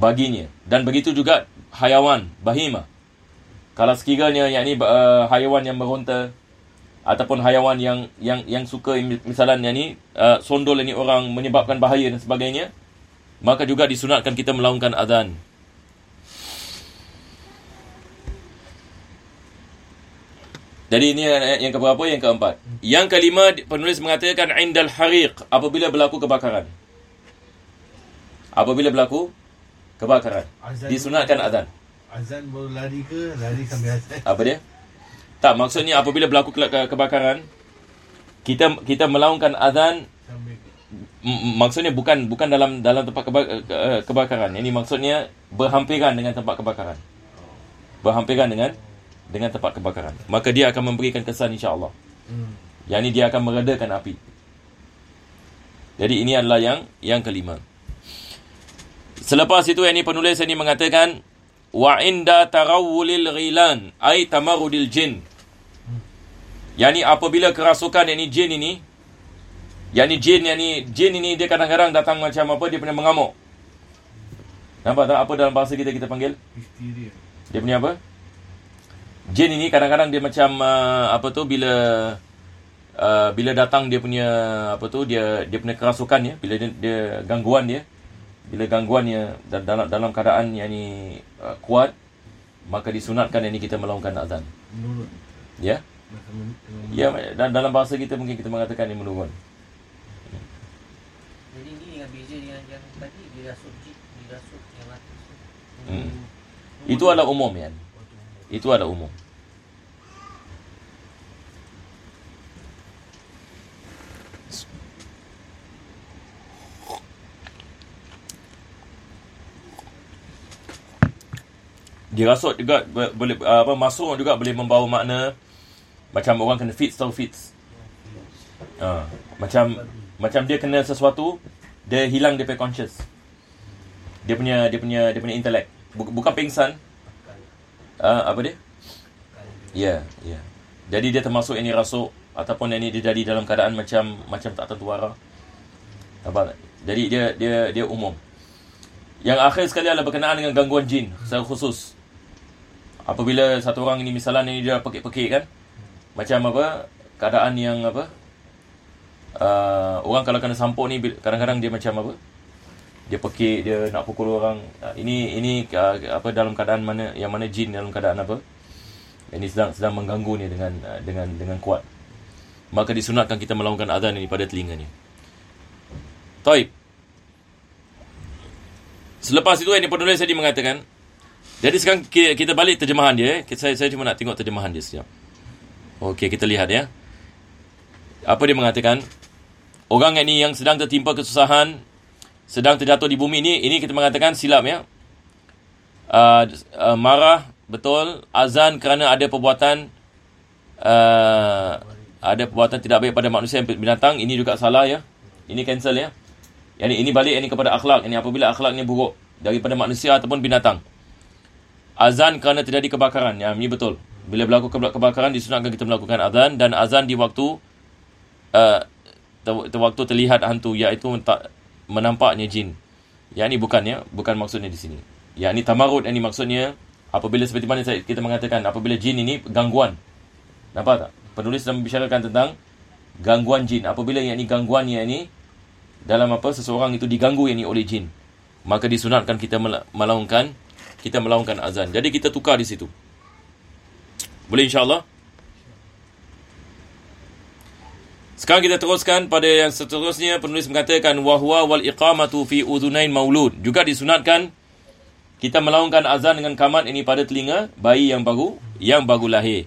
baginya. Dan begitu juga hayawan bahima. Kalau sekiranya yakni hayawan yang meronta ataupun hayawan yang suka misalnya ni sondol ini orang menyebabkan bahaya dan sebagainya, maka juga disunatkan kita melaungkan azan. Jadi ini yang keberapa? Yang keempat. Yang kelima, penulis mengatakan indal hariq, apabila berlaku kebakaran. Apabila berlaku kebakaran, disunatkan azan. Azan baru lari ke? Lari sambil azan. Apa dia? Tak, maksudnya apabila berlaku kebakaran, kita melaungkan azan. Maksudnya bukan dalam tempat kebakaran. Ini maksudnya berhampiran dengan tempat kebakaran. Berhampiran dengan tempat kebakaran. Maka dia akan memberikan kesan, insya-Allah. Yang ini dia akan meredakan api. Jadi ini adalah yang kelima. Selepas itu yang ini penulis ini mengatakan wa inda tarawulil ghilan ay tamarudil jin. Yani apabila kerasukan jin ini dia kadang-kadang datang macam apa, dia punya mengamuk. Nampak tak apa dalam bahasa kita panggil? Histeria. Dia punya apa? Jin ini kadang-kadang dia macam bila datang dia punya dia punya kerasukan ya, bila dia gangguan dia. Bila gangguannya dalam keadaan yang ini kuat, maka disunatkan yang ini kita melaungkan azan. Menurun. Ya? Ya, dan dalam bahasa kita mungkin kita mengatakan ini menurun. Jadi ini dengan beza dengan yang tadi dirasuk yang mati. Itu adalah umum ya. Itu adalah umum. Dirasuk juga boleh masuk juga boleh membawa makna macam orang kena fits. Macam dia kena sesuatu, dia hilang dia punya conscious. Dia punya intellect. Bukan pingsan. Ya. Jadi dia termasuk ini rasuk ataupun ini dia jadi dalam keadaan macam tak tentu arah. Apa? Jadi dia umum. Yang akhir sekali adalah berkenaan dengan gangguan jin secara khusus. Apabila satu orang ini misalnya dia pekik-pekik kan, macam apa keadaan yang apa orang kalau kena sampuk ni kadang-kadang dia macam apa, dia pekik, dia nak pukul orang. Ini dalam keadaan mana jin dalam keadaan apa ini sedang mengganggu ni dengan kuat, maka disunatkan kita melaungkan azan ini pada telinganya. Taib. Selepas itu yang penulis tadi mengatakan, jadi sekarang kita balik terjemahan dia. Saya cuma nak tengok terjemahan dia sekejap. Okey, kita lihat ya. Apa dia mengatakan? Orang yang ini yang sedang tertimpa kesusahan, sedang terjatuh di bumi ini kita mengatakan silap ya. Marah, betul. Azan kerana ada perbuatan tidak baik pada manusia dan binatang. Ini juga salah ya. Ini cancel ya. Ini balik ini kepada akhlak. Ini apabila akhlaknya buruk daripada manusia ataupun binatang. Azan kerana terjadi kebakaran. Ya, ini betul. Bila berlaku kebakaran disunatkan kita melakukan azan, dan azan di waktu waktu terlihat hantu, iaitu menampaknya jin. Yang ini bukan maksudnya di sini. Yang ini tamarud, ini maksudnya apabila seperti mana kita mengatakan apabila jin ini gangguan. Nampak tak? Penulis sedang membicarakan tentang gangguan jin. Apabila yang ini gangguannya ini dalam seseorang itu diganggu yang ini oleh jin, maka disunatkan kita melaungkan azan. Jadi kita tukar di situ. Boleh insyaAllah. Sekarang kita teruskan pada yang seterusnya. Penulis mengatakan wahwa wal iqamatu fi udhunain maulud. Juga disunatkan kita melaungkan azan dengan qamat ini pada telinga bayi yang baru lahir.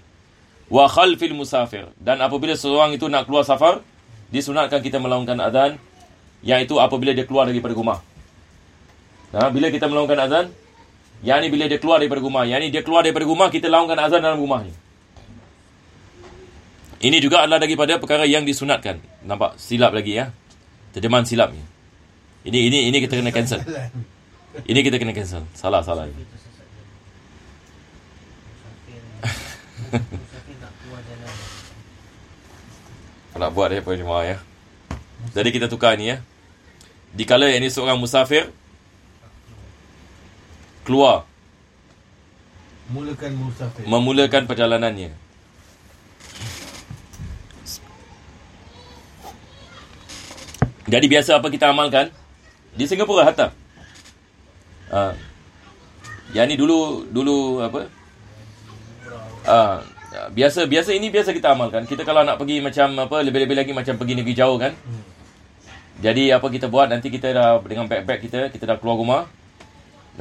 Wa khalfil musafir. Dan apabila seorang itu nak keluar safar, disunatkan kita melaungkan azan, iaitu apabila dia keluar daripada rumah. Bila kita melaungkan azan, yang ni bila dia keluar daripada rumah. Yang ni dia keluar daripada rumah, kita laungkan azan dalam rumah ni. Ini juga adalah daripada perkara yang disunatkan. Nampak? Silap lagi ya. Terjemahan silap ni. Ini kita kena cancel. Salah. Nak buat dia pun jemaah ya. Jadi kita tukar ni ya. Dikala yang ni seorang musafir keluar, memulakan perjalanannya. Jadi biasa apa kita amalkan di Singapura hatta. Yang ni dulu apa? Biasa ini kita amalkan. Kita kalau nak pergi macam apa, lebih-lebih lagi macam pergi negeri jauh kan. Jadi apa kita buat, nanti kita dah dengan backpack kita dah keluar rumah,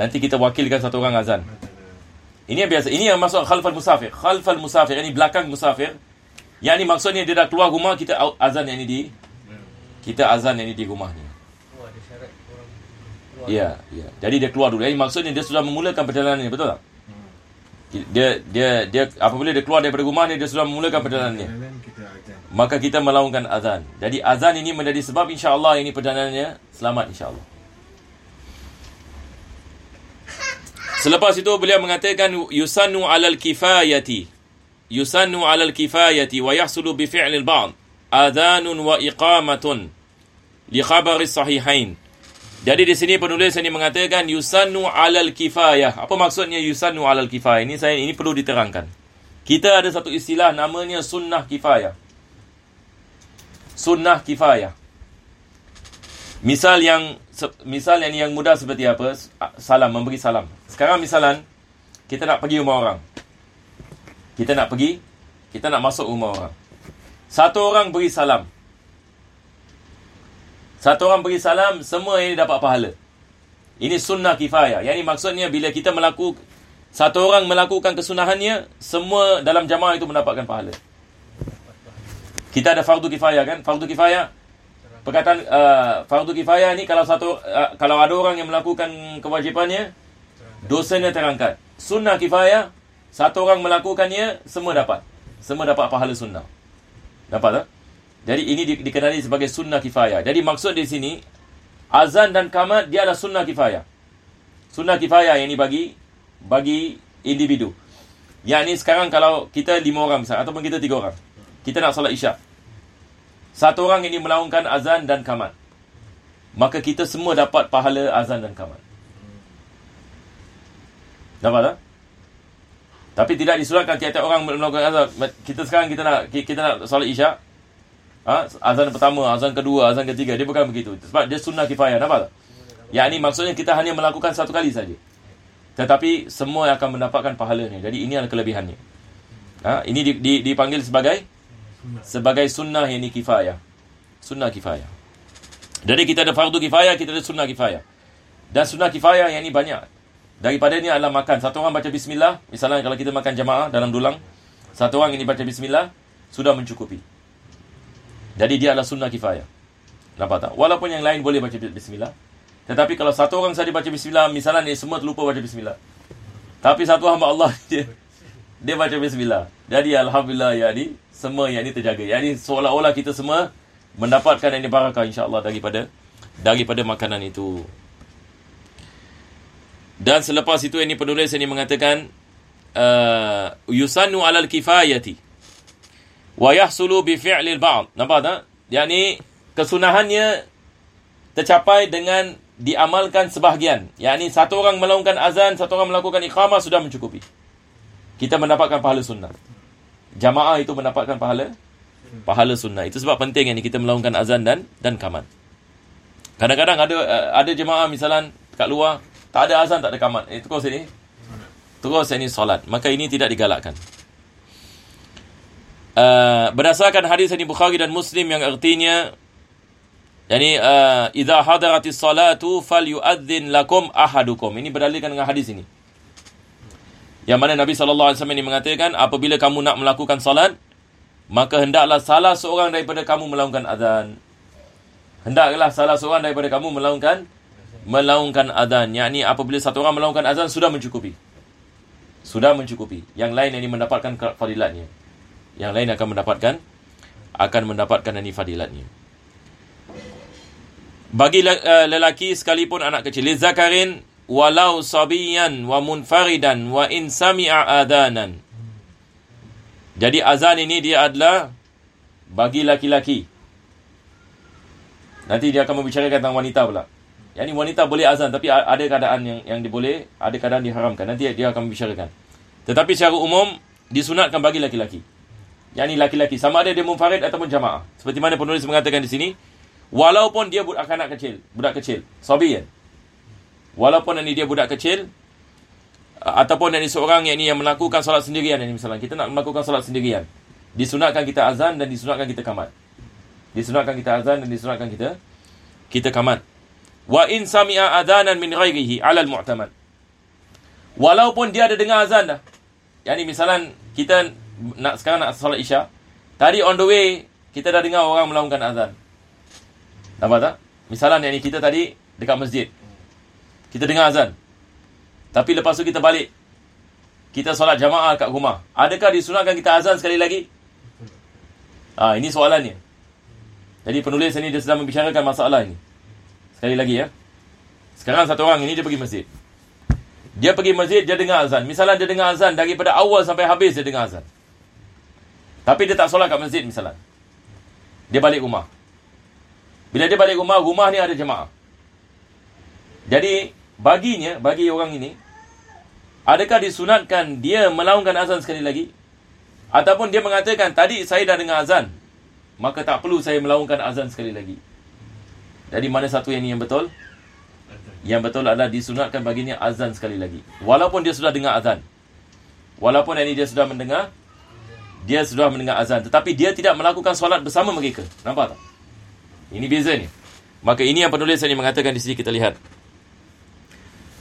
nanti kita wakilkan satu orang azan. Ini yang biasa, ini yang masuk khalfal musafir, ini belakang musafir. Yang ni maksudnya dia dah keluar rumah, kita azan yang ni di rumah ni. Oh, ada syarat orang keluar. Ya. Jadi dia keluar dulu. Jadi maksudnya dia sudah memulakan perjalanan ni, betul tak? Dia apabila dia keluar daripada rumah ni, dia sudah memulakan perjalanannya. Maka kita melaungkan azan. Jadi azan ini menjadi sebab insya-Allah ini perjalanannya selamat insya-Allah. Selepas itu beliau mengatakan yusannu 'alal kifayati wa yahsulu bi fi'lil ba'd adhanun wa iqamatun li khabari sahihain. Jadi di sini penulis ini mengatakan yusannu 'alal kifayah. Apa maksudnya yusannu 'alal kifayah? Ini perlu diterangkan. Kita ada satu istilah namanya sunnah kifayah. Misal yang mudah seperti apa? Memberi salam. Sekarang misalan kita nak masuk rumah orang. Satu orang beri salam, semua ini dapat pahala. Ini sunnah kifayah. Yang ini maksudnya bila kita satu orang melakukan kesunahannya, semua dalam jamaah itu mendapatkan pahala. Kita ada fardu kifayah kan? Perkataan fardu kifayah ni kalau ada orang yang melakukan kewajipannya, dosanya terangkat. Sunnah kifayah, satu orang melakukannya, semua dapat pahala sunnah. Nampak tak? Jadi ini dikenali sebagai sunnah kifayah. Jadi maksud di sini azan dan qamat dia adalah sunnah kifayah. Sunnah kifayah yang ini bagi individu. Yang ini sekarang kalau kita 5 orang misalnya ataupun kita 3 orang. Kita nak solat Isyak. Satu orang ini melaungkan azan dan qamat. Maka kita semua dapat pahala azan dan qamat. Nampak tak? Tapi tidak disunatkan tiap-tiap orang melakukan azan. Kita sekarang nak solat Isyak. Azan pertama, azan kedua, azan ketiga. Dia bukan begitu. Sebab dia sunnah kifayah. Nampak tak? Yang ini maksudnya kita hanya melakukan satu kali saja. Tetapi semua akan mendapatkan pahalanya. Jadi ini adalah kelebihannya. Ini dipanggil sebagai sunnah yang ini kifayah. Sunnah kifayah. Jadi kita ada fardu kifayah, kita ada sunnah kifayah. Dan sunnah kifayah yang ini banyak. Daripada ini adalah makan. Satu orang baca bismillah. Misalnya kalau kita makan jamaah dalam dulang, satu orang ini baca bismillah, sudah mencukupi. Jadi dia adalah sunnah kifayah. Nampak tak? Walaupun yang lain boleh baca bismillah. Tetapi kalau satu orang saja baca bismillah, misalnya ni semua terlupa baca bismillah. Tapi satu hamba Allah dia baca bismillah. Jadi alhamdulillah yakni semua yakni terjaga. Yakni seolah-olah kita semua mendapatkan ini barakah insya-Allah daripada makanan itu. Dan selepas itu ini penulis ini mengatakan yusannu 'alal kifayati wa yahsulu bi fi'lil ba'd. Nampak tak? Yakni kesunahannya tercapai dengan diamalkan sebahagian. Yakni satu orang melakukan azan, satu orang melakukan iqamah, sudah mencukupi. Kita mendapatkan pahala sunnah. Jamaah itu mendapatkan pahala sunnah. Itu sebab penting yang kita melakukan azan dan qamat. Kadang-kadang ada jemaah misalnya kat luar tak ada azan, tak ada qamat. Terus ini solat. Maka ini tidak digalakkan. Berdasarkan hadis ini Bukhari dan Muslim yang artinya idza hadaratis salatu falyu'adhdhin lakum ahadukum. Ini berdalilkan dengan hadis ini. Yang mana Nabi sallallahu alaihi wasallam ini mengatakan apabila kamu nak melakukan salat, maka hendaklah salah seorang daripada kamu melaungkan azan. Yakni apabila satu orang melaungkan azan sudah mencukupi. Yang lain ini mendapatkan fadilatnya. Yang lain akan mendapatkan ini fadilatnya. Bagi lelaki sekalipun anak kecil, zakarin walau sabiyan wa munfaridan wa in sami'a adanan. Jadi azan ini dia adalah bagi laki-laki. Nanti dia akan membicarakan tentang wanita pula. Yang ini wanita boleh azan tapi ada keadaan yang diboleh, ada keadaan diharamkan. Nanti dia akan membicarakan. Tetapi secara umum disunatkan bagi laki-laki. Yang ini laki-laki sama ada dia munfarid ataupun jamaah. Seperti mana penulis mengatakan di sini, walaupun dia budak kecil, sabiyan. Walaupun ini dia budak kecil ataupun ini seorang yang melakukan solat sendirian, ini misalnya kita nak melakukan solat sendirian, disunatkan kita azan dan disunatkan kita qamat. kita kamat. Wa in sami'a adhanan min ghairihi 'ala al-mu'tamad. Walaupun dia ada dengar azan dah. Yani misalan kita nak sekarang nak solat Isya, tadi on the way kita dah dengar orang melaungkan azan. Nampak tak? Misalan yang kita tadi dekat masjid, kita dengar azan. Tapi lepas tu kita balik, kita solat jamaah kat rumah. Adakah disunatkan kita azan sekali lagi? Ah, ini soalannya. Jadi penulis ini dia sedang membicarakan masalah ini. Sekali lagi ya. Sekarang satu orang ini dia pergi masjid. Dia pergi masjid, dia dengar azan. Misalnya dia dengar azan daripada awal sampai habis dia dengar azan. Tapi dia tak solat kat masjid misalnya. Dia balik rumah. Bila dia balik rumah, rumah ni ada jemaah. Jadi baginya, bagi orang ini, adakah disunatkan dia melaungkan azan sekali lagi? Ataupun dia mengatakan, tadi saya dah dengar azan, maka tak perlu saya melaungkan azan sekali lagi. Jadi mana satu yang ini yang betul? Yang betul adalah disunatkan baginya azan sekali lagi. Walaupun dia sudah dengar azan. Walaupun ini dia sudah mendengar, dia sudah mendengar azan, tetapi dia tidak melakukan solat bersama mereka. Nampak tak? Ini beza ni. Maka ini yang penulis ini mengatakan di sini, kita lihat.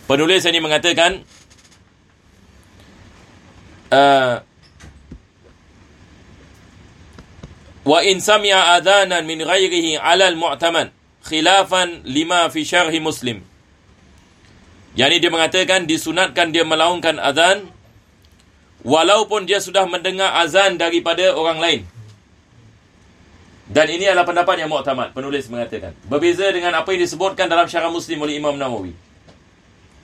Penulis ini mengatakan, wa in sami'a adhanan min ghairihi 'ala al-mu'taman khilafan lima fi syarh Muslim. Yani dia mengatakan disunatkan dia melaungkan azan walaupun dia sudah mendengar azan daripada orang lain. Dan ini adalah pendapat yang muktamad, penulis mengatakan. Berbeza dengan apa yang disebutkan dalam Syarah Muslim oleh Imam Nawawi.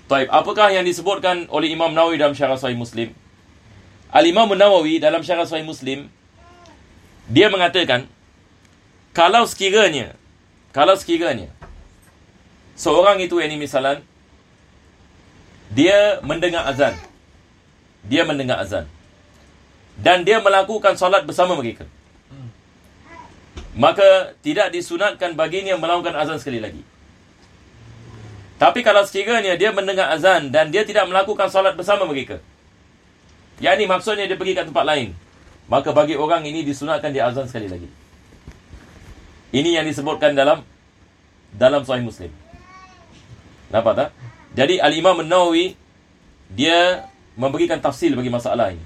Baik, apakah yang disebutkan oleh Imam Nawawi dalam Syarah Sahih Muslim? Al-Imam Nawawi dalam Syarah Sahih Muslim dia mengatakan, kalau sekiranya seorang itu yang ini misalan dia mendengar azan dan dia melakukan solat bersama mereka, maka tidak disunatkan baginya melakukan azan sekali lagi. Tapi kalau sekiranya dia mendengar azan dan dia tidak melakukan solat bersama mereka, yang ini maksudnya dia pergi ke tempat lain, maka bagi orang ini disunatkan dia azan sekali lagi. Ini yang disebutkan dalam Sahih Muslim. Nampak tak? Jadi Al-Imam Nawawi dia memberikan tafsir bagi masalah ini.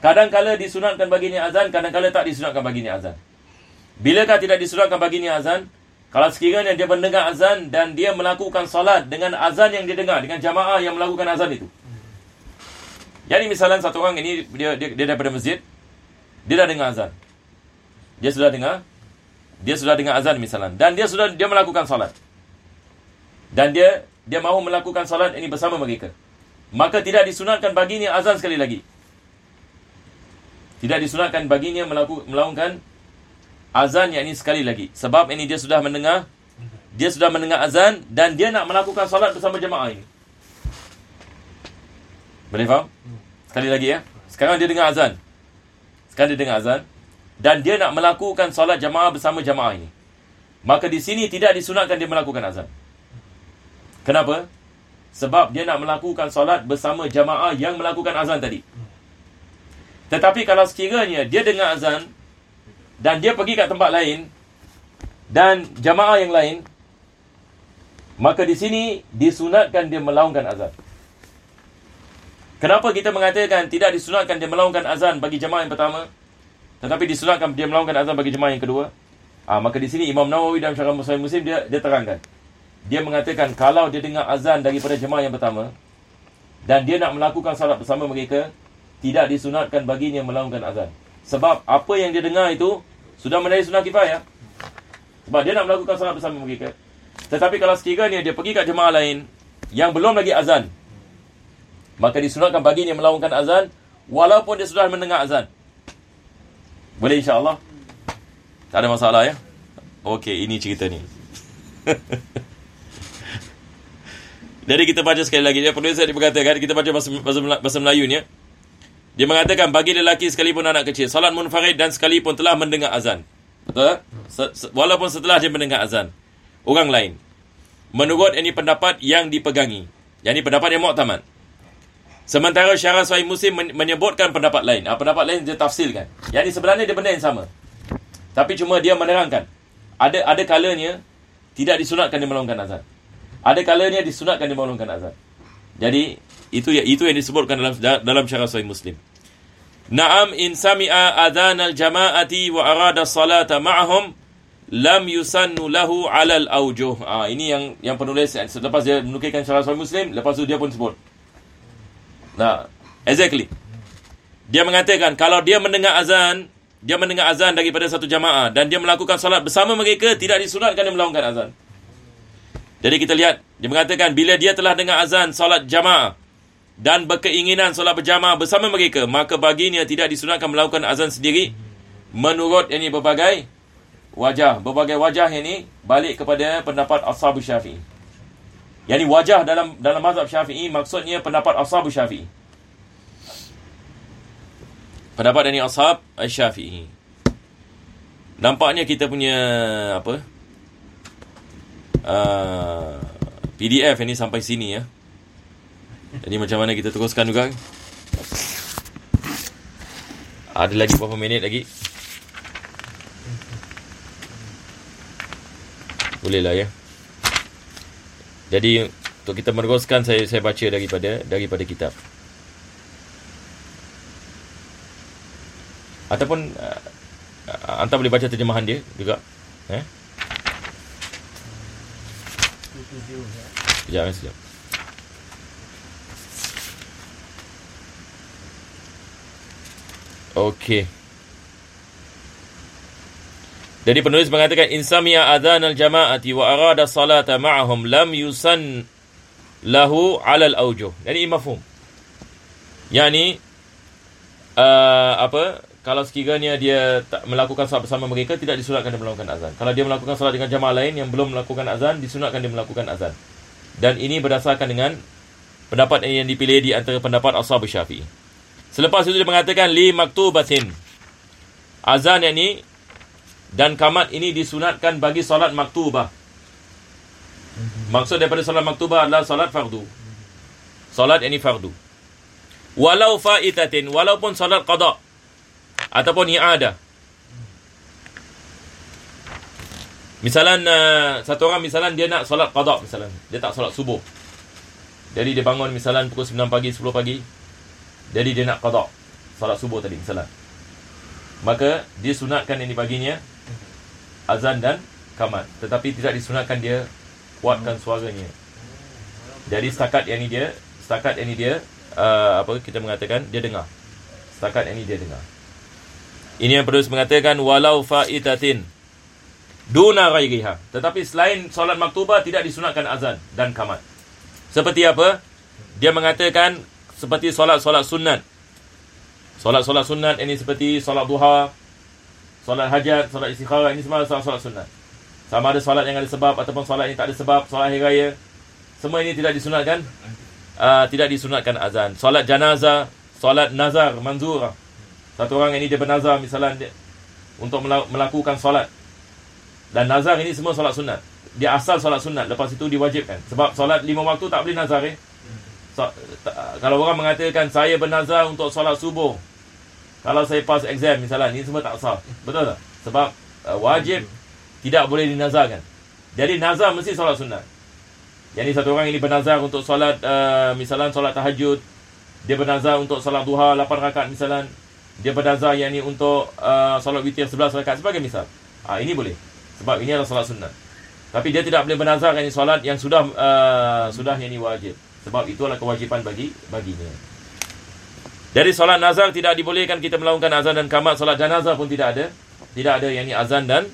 Kadang-kala disunatkan baginya azan, kadang-kala tak disunatkan baginya azan. Bilakah tidak disunatkan baginya azan? Kalau sekiranya dia mendengar azan dan dia melakukan solat dengan azan yang dia dengar, dengan jamaah yang melakukan azan itu. Jadi misalnya satu orang ini dia daripada masjid, dia dah dengar azan. Dia sudah dengar azan misalnya, dan dia melakukan solat. Dan dia mahu melakukan solat ini bersama mereka. Maka tidak disunatkan baginya azan sekali lagi. Tidak disunatkan baginya melaungkan azan yang ini sekali lagi. Sebab ini dia sudah mendengar azan dan dia nak melakukan solat bersama jemaah ini. Boleh faham? Sekali lagi ya. Sekarang dia dengar azan dan dia nak melakukan solat jamaah bersama jamaah ini. Maka di sini tidak disunatkan dia melakukan azan. Kenapa? Sebab dia nak melakukan solat bersama jamaah yang melakukan azan tadi. Tetapi kalau sekiranya dia dengar azan dan dia pergi kat tempat lain dan jamaah yang lain, maka di sini disunatkan dia melaungkan azan. Kenapa kita mengatakan tidak disunatkan dia melaungkan azan bagi jemaah yang pertama, tetapi disunatkan dia melaungkan azan bagi jemaah yang kedua? Maka di sini Imam Nawawi dalam Syarah Muslim dia terangkan. Dia mengatakan kalau dia dengar azan daripada jemaah yang pertama dan dia nak melakukan solat bersama mereka, tidak disunatkan baginya melaungkan azan. Sebab apa yang dia dengar itu sudah menjadi sunat kifayah. Sebab dia nak melakukan solat bersama mereka. Tetapi kalau sekiranya dia pergi kat jemaah lain yang belum lagi azan, maka disunatkan baginya melaungkan azan walaupun dia sudah mendengar azan. Boleh insya-Allah? Tak ada masalah ya? Okey, ini cerita ni. Jadi kita baca sekali lagi. Dia penulis dia mengatakan, kita baca bahasa Melayu ni ya. Dia mengatakan bagi lelaki sekalipun anak kecil, salat munfarid dan sekalipun telah mendengar azan. Betul? Walaupun setelah dia mendengar azan orang lain. Menurut ini pendapat yang dipegangi. Yang ini pendapat yang muktamad. Sementara Syarah Sahih Muslim menyebutkan pendapat lain. Pendapat lain dia tafsirkan. Yang ini sebenarnya dia benda yang sama. Tapi cuma dia menerangkan. Ada kalanya tidak disunatkan dia melongkan azan. Ada kalanya disunatkan dia melongkan azan. Jadi itu yang disebutkan dalam syarah Sahih Muslim. Na'am in sami'a adhan al-jama'ati wa arada salata ma'ahum lam yusannu lahu 'ala al-awjuh. Ah, ini yang penulis selepas dia menukilkan syarah Sahih Muslim, lepas tu dia pun sebut. Nah, exactly. Dia mengatakan kalau dia mendengar azan daripada satu jamaah dan dia melakukan salat bersama mereka, tidak disunatkan dia melakukan azan. Jadi kita lihat, dia mengatakan bila dia telah dengar azan salat jamaah dan berkeinginan salat berjamaah bersama mereka, maka baginya tidak disunatkan melakukan azan sendiri menurut ini berbagai wajah. Berbagai wajah ini balik kepada pendapat Ashab al-Syafi'i. Yani wajah dalam mazhab Syafi'i maksudnya pendapat Ashab al-Syafi'i. Pendapat dari Ashab al-Syafi'i. Nampaknya kita punya PDF ini sampai sini ya. Jadi macam mana kita teruskan juga? Ada lagi berapa minit lagi? Bolehlah ya. Jadi untuk kita meneruskan, saya baca daripada kitab. Ataupun anda boleh baca terjemahan dia juga. Sekejap. Okey. Jadi penulis mengatakan in sami'a adhan al-jama'ati wa arada salata ma'ahum lam yusann lahu 'ala al-awjuh. Jadi mafhum. Yani kalau sekiranya dia tak melakukan salat bersama mereka, tidak disunatkan dia melakukan azan. Kalau dia melakukan salat dengan jamaah lain yang belum melakukan azan, disunatkan dia melakukan azan. Dan ini berdasarkan dengan pendapat yang dipilih di antara pendapat Ashab al-Syafi'i. Selepas itu dia mengatakan li maktubatin. Azan yang ini dan qamat ini disunatkan bagi salat maktubah. Maksud daripada salat maktubah adalah salat fardu. Salat yang ini fardu. Walau faitatin, walaupun salat qada ataupun i'adah. Misalan satu orang misalan dia nak solat qada, misalan dia tak solat subuh. Jadi dia bangun misalan pukul 9 pagi, 10 pagi. Jadi dia nak qada solat subuh tadi misalan. Maka dia sunatkan ini baginya azan dan qamat, tetapi tidak disunatkan dia kuatkan suaranya. Jadi setakat yang ini dia kita mengatakan dia dengar. Setakat yang ini dia dengar. Ini yang penulis mengatakan walau faitatin duna ghairiha, tetapi selain solat maktubah tidak disunatkan azan dan qamat. Seperti apa? Dia mengatakan seperti solat-solat sunat. Solat-solat sunat ini seperti solat duha, solat hajat, solat istikharah, ini semua solat-solat sunat. Sama ada solat yang ada sebab ataupun solat yang tak ada sebab, solat hari raya. Semua ini tidak disunatkan azan. Solat janazah, solat nazar, manzurah. Satu orang ini dia bernazar misalnya untuk melakukan solat. Dan nazar ini semua solat sunat. Dia asal solat sunat, lepas itu diwajibkan. Sebab solat 5 waktu tak boleh nazar. Kalau orang mengatakan saya bernazar untuk solat subuh kalau saya pass exam misalnya, ini semua tak sah. Betul tak? Sebab wajib tidak boleh dinazarkan. Jadi nazar mesti solat sunat. Jadi satu orang ini bernazar untuk solat misalnya solat tahajud. Dia bernazar untuk solat duha 8 rakaat misalnya. Dia bernazar yang ini untuk solat witir 11 rakaat sebagai misal. Ini boleh. Sebab ini adalah solat sunat. Tapi dia tidak boleh bernazar yang ini solat yang sudah yang ini wajib. Sebab itu adalah kewajipan baginya. Dari solat nazar tidak dibolehkan kita melakukan azan dan qamat. Solat janazah pun tidak ada. Tidak ada yang ini azan dan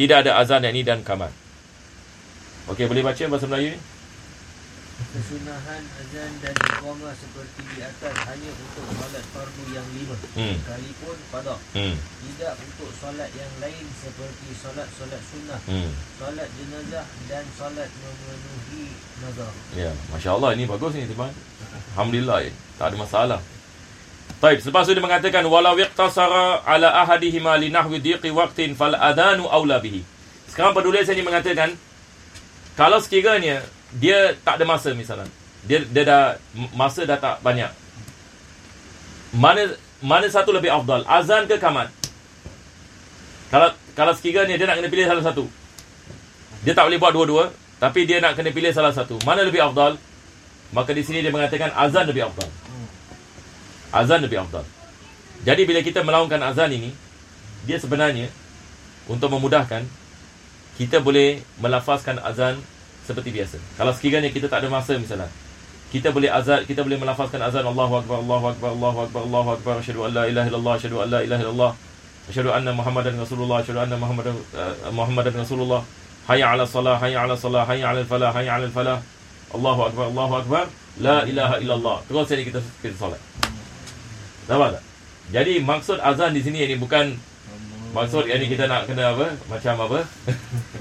tidak ada azan yang ini dan qamat. Okey, boleh baca bahasa Melayu ni? Kesunahan azan dan iqamah seperti di atas hanya untuk solat fardu yang 5 sekalipun qada, tidak untuk solat yang lain seperti solat sunnah, solat jenazah dan solat memenuhi nazar. Ya, masya-Allah, ini bagus ni tuan. Alhamdulillah, tak ada masalah. Baik, selepas itu dia mengatakan walaw iqtasara ala ahadihima li nahwi diqi waqtin fal adanu aula bihi. Sekarang penulis ini mengatakan kalau sekiranya dia tak ada masa misalnya. Dia dah masa dah tak banyak. Mana satu lebih afdal? Azan ke qamat? Kalau sekiranya dia nak kena pilih salah satu. Dia tak boleh buat dua-dua, tapi dia nak kena pilih salah satu. Mana lebih afdal? Maka di sini dia mengatakan azan lebih afdal. Azan lebih afdal. Jadi bila kita melaungkan azan ini, dia sebenarnya untuk memudahkan, kita boleh melafazkan azan seperti biasa. Kalau sekiranya kita tak ada masa misalnya, kita boleh azan, kita boleh melafazkan azan Allahu akbar, Allahu akbar, Allahu akbar, Allahu akbar, asyhadu an la ilaha illallah, asyhadu an la ilaha illallah, asyhadu anna Muhammadan Rasulullah, asyhadu anna Muhammadan Rasulullah. Hayya 'ala salah, hayya 'ala salah, hayya 'ala falah, hayya 'ala falah. Allahu akbar, Allahu akbar, la ilaha illallah. Terus jadi kita solat. Nampak tak? Jadi maksud azan di sini ini bukan maksud yang kita nak kena apa? Macam apa?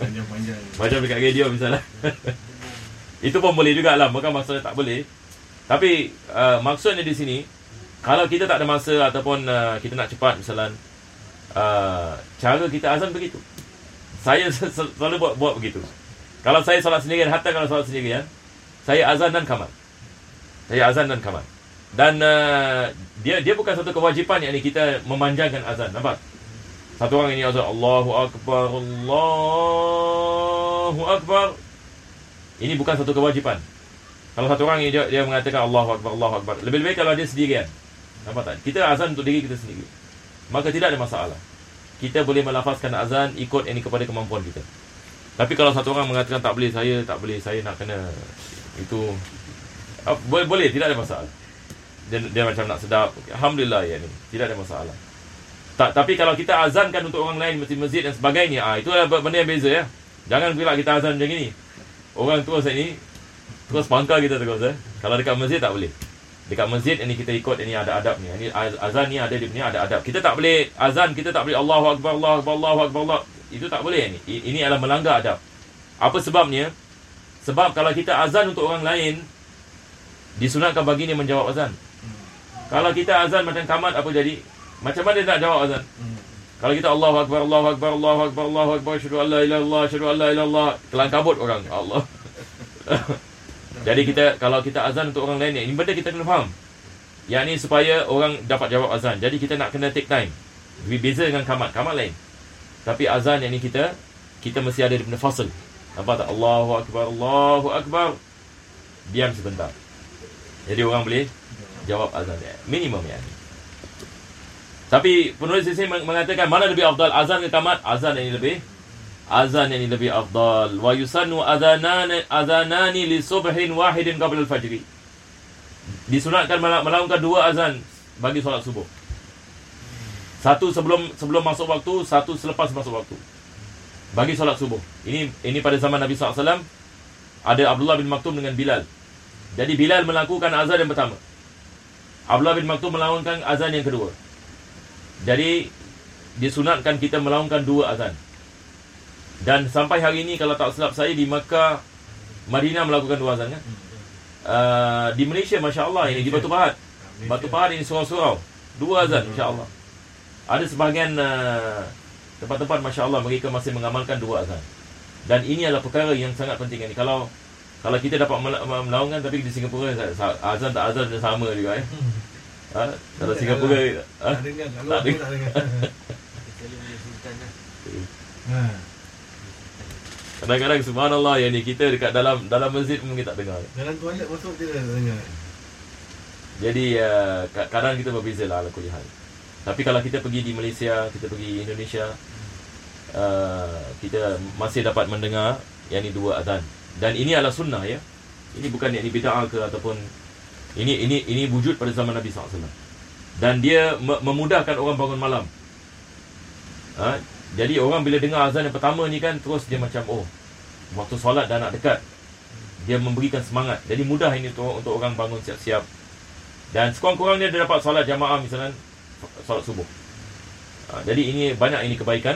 Panjang-panjang. Macam dekat radio misalnya. Itu pun boleh jugalah, bukan maksudnya tak boleh. Tapi maksudnya di sini, kalau kita tak ada masa ataupun kita nak cepat misalnya, cara kita azan begitu. Saya selalu buat begitu. Kalau saya solat sendirian, hatta kalau solat sendirian, saya azan dan qamat. Saya azan dan qamat. Dan dia bukan satu kewajipan yang kita memanjangkan azan, nampak? Satu orang ini azan Allahu akbar, Allahu akbar. Ini bukan satu kewajipan. Kalau satu orang ini dia mengatakan Allahu akbar, Allahu akbar, lebih baik kalau dia sendirian. Nampak tak? Kita azan untuk diri kita sendiri. Maka tidak ada masalah. Kita boleh melafazkan azan ikut ini kepada kemampuan kita. Tapi kalau satu orang mengatakan tak boleh saya nak kena itu, boleh tidak ada masalah. Dia macam nak sedap, alhamdulillah ya ni, tidak ada masalah. Tapi kalau kita azankan untuk orang lain masjid dan sebagainya, itu adalah benda yang beza ya. Jangan pula kita azan macam ini. Orang tua saya ni terus pangkal kita terus . Kalau dekat masjid tak boleh. Dekat masjid ini kita ikut ini ada adab ni. Ini azan ni ada dia punya ada adab. Kita tak boleh azan, kita tak boleh Allahu akbar, Allahu akbar, Allahu akbar, Allah. Itu tak boleh ni. Ini adalah melanggar adab. Apa sebabnya? Sebab kalau kita azan untuk orang lain, disunatkan bagi dia menjawab azan. Kalau kita azan macam kamat, apa jadi? Macam mana dia nak jawab azan? Kalau kita Allahu akbar, Allahu akbar, Allahu akbar, Allahu akbar, asyhadu an la ilaha illallah, asyhadu an la ilaha illallah, telan kabut orang. Allah. Jadi kalau kita azan untuk orang lain, ini benda kita kena faham. Yang ni supaya orang dapat jawab azan. Jadi kita nak kena take time. Beza dengan qamat lain. Tapi azan yang ni kita mesti ada di benda fasal. Nampak tak? Allahu akbar, Allahu akbar. Diam sebentar. Jadi orang boleh jawab azan minimum yang ni. Tapi penulis di sini mengatakan mana lebih afdal, azan ke qamat? Azan yang ini lebih afdal. Wa yusannu adhanani li subhin wahidin qabla al-fajr. Disunatkan melaungkan dua azan bagi solat subuh. Satu sebelum masuk waktu, satu selepas masuk waktu. Bagi solat subuh. Ini pada zaman Nabi SAW ada Abdullah bin Maktum dengan Bilal. Jadi Bilal melakukan azan yang pertama. Abdullah bin Maktum melaungkan azan yang kedua. Jadi disunatkan kita melaungkan dua azan. Dan sampai hari ini kalau tak silap saya di Mekah, Madinah melakukan dua azan kan? Di Malaysia masya-Allah ini di Batu Pahat. Batu Pahat ini surau-surau. Dua azan insya-Allah. Ada sebahagian tempat-tempat masya-Allah mereka masih mengamalkan dua azan. Dan ini adalah perkara yang sangat penting ini. Kalau kita dapat melaungkan, tapi di Singapura azan tak azan sama juga . Kalau Singapura tak dengar. Kadang-kadang subhanallah yang ni kita dekat dalam masjid pun kita tak dengar. Dalam toilet masuk kita tak dengar. Jadi kadang kita berbezalah ala kulli hal. Tapi kalau kita pergi di Malaysia, kita pergi Indonesia, kita masih dapat mendengar yang ni dua azan. Dan ini adalah sunnah ya. Ini bukan yang ni bid'ah ke ataupun ini wujud pada zaman Nabi SAW. Dan dia memudahkan orang bangun malam. Jadi orang bila dengar azan yang pertama ni kan, terus dia macam waktu solat dah nak dekat. Dia memberikan semangat. Jadi mudah ini untuk orang bangun siap-siap. Dan sekurang-kurangnya dia dapat solat jamaah misalnya solat subuh. Jadi ini banyak ini kebaikan.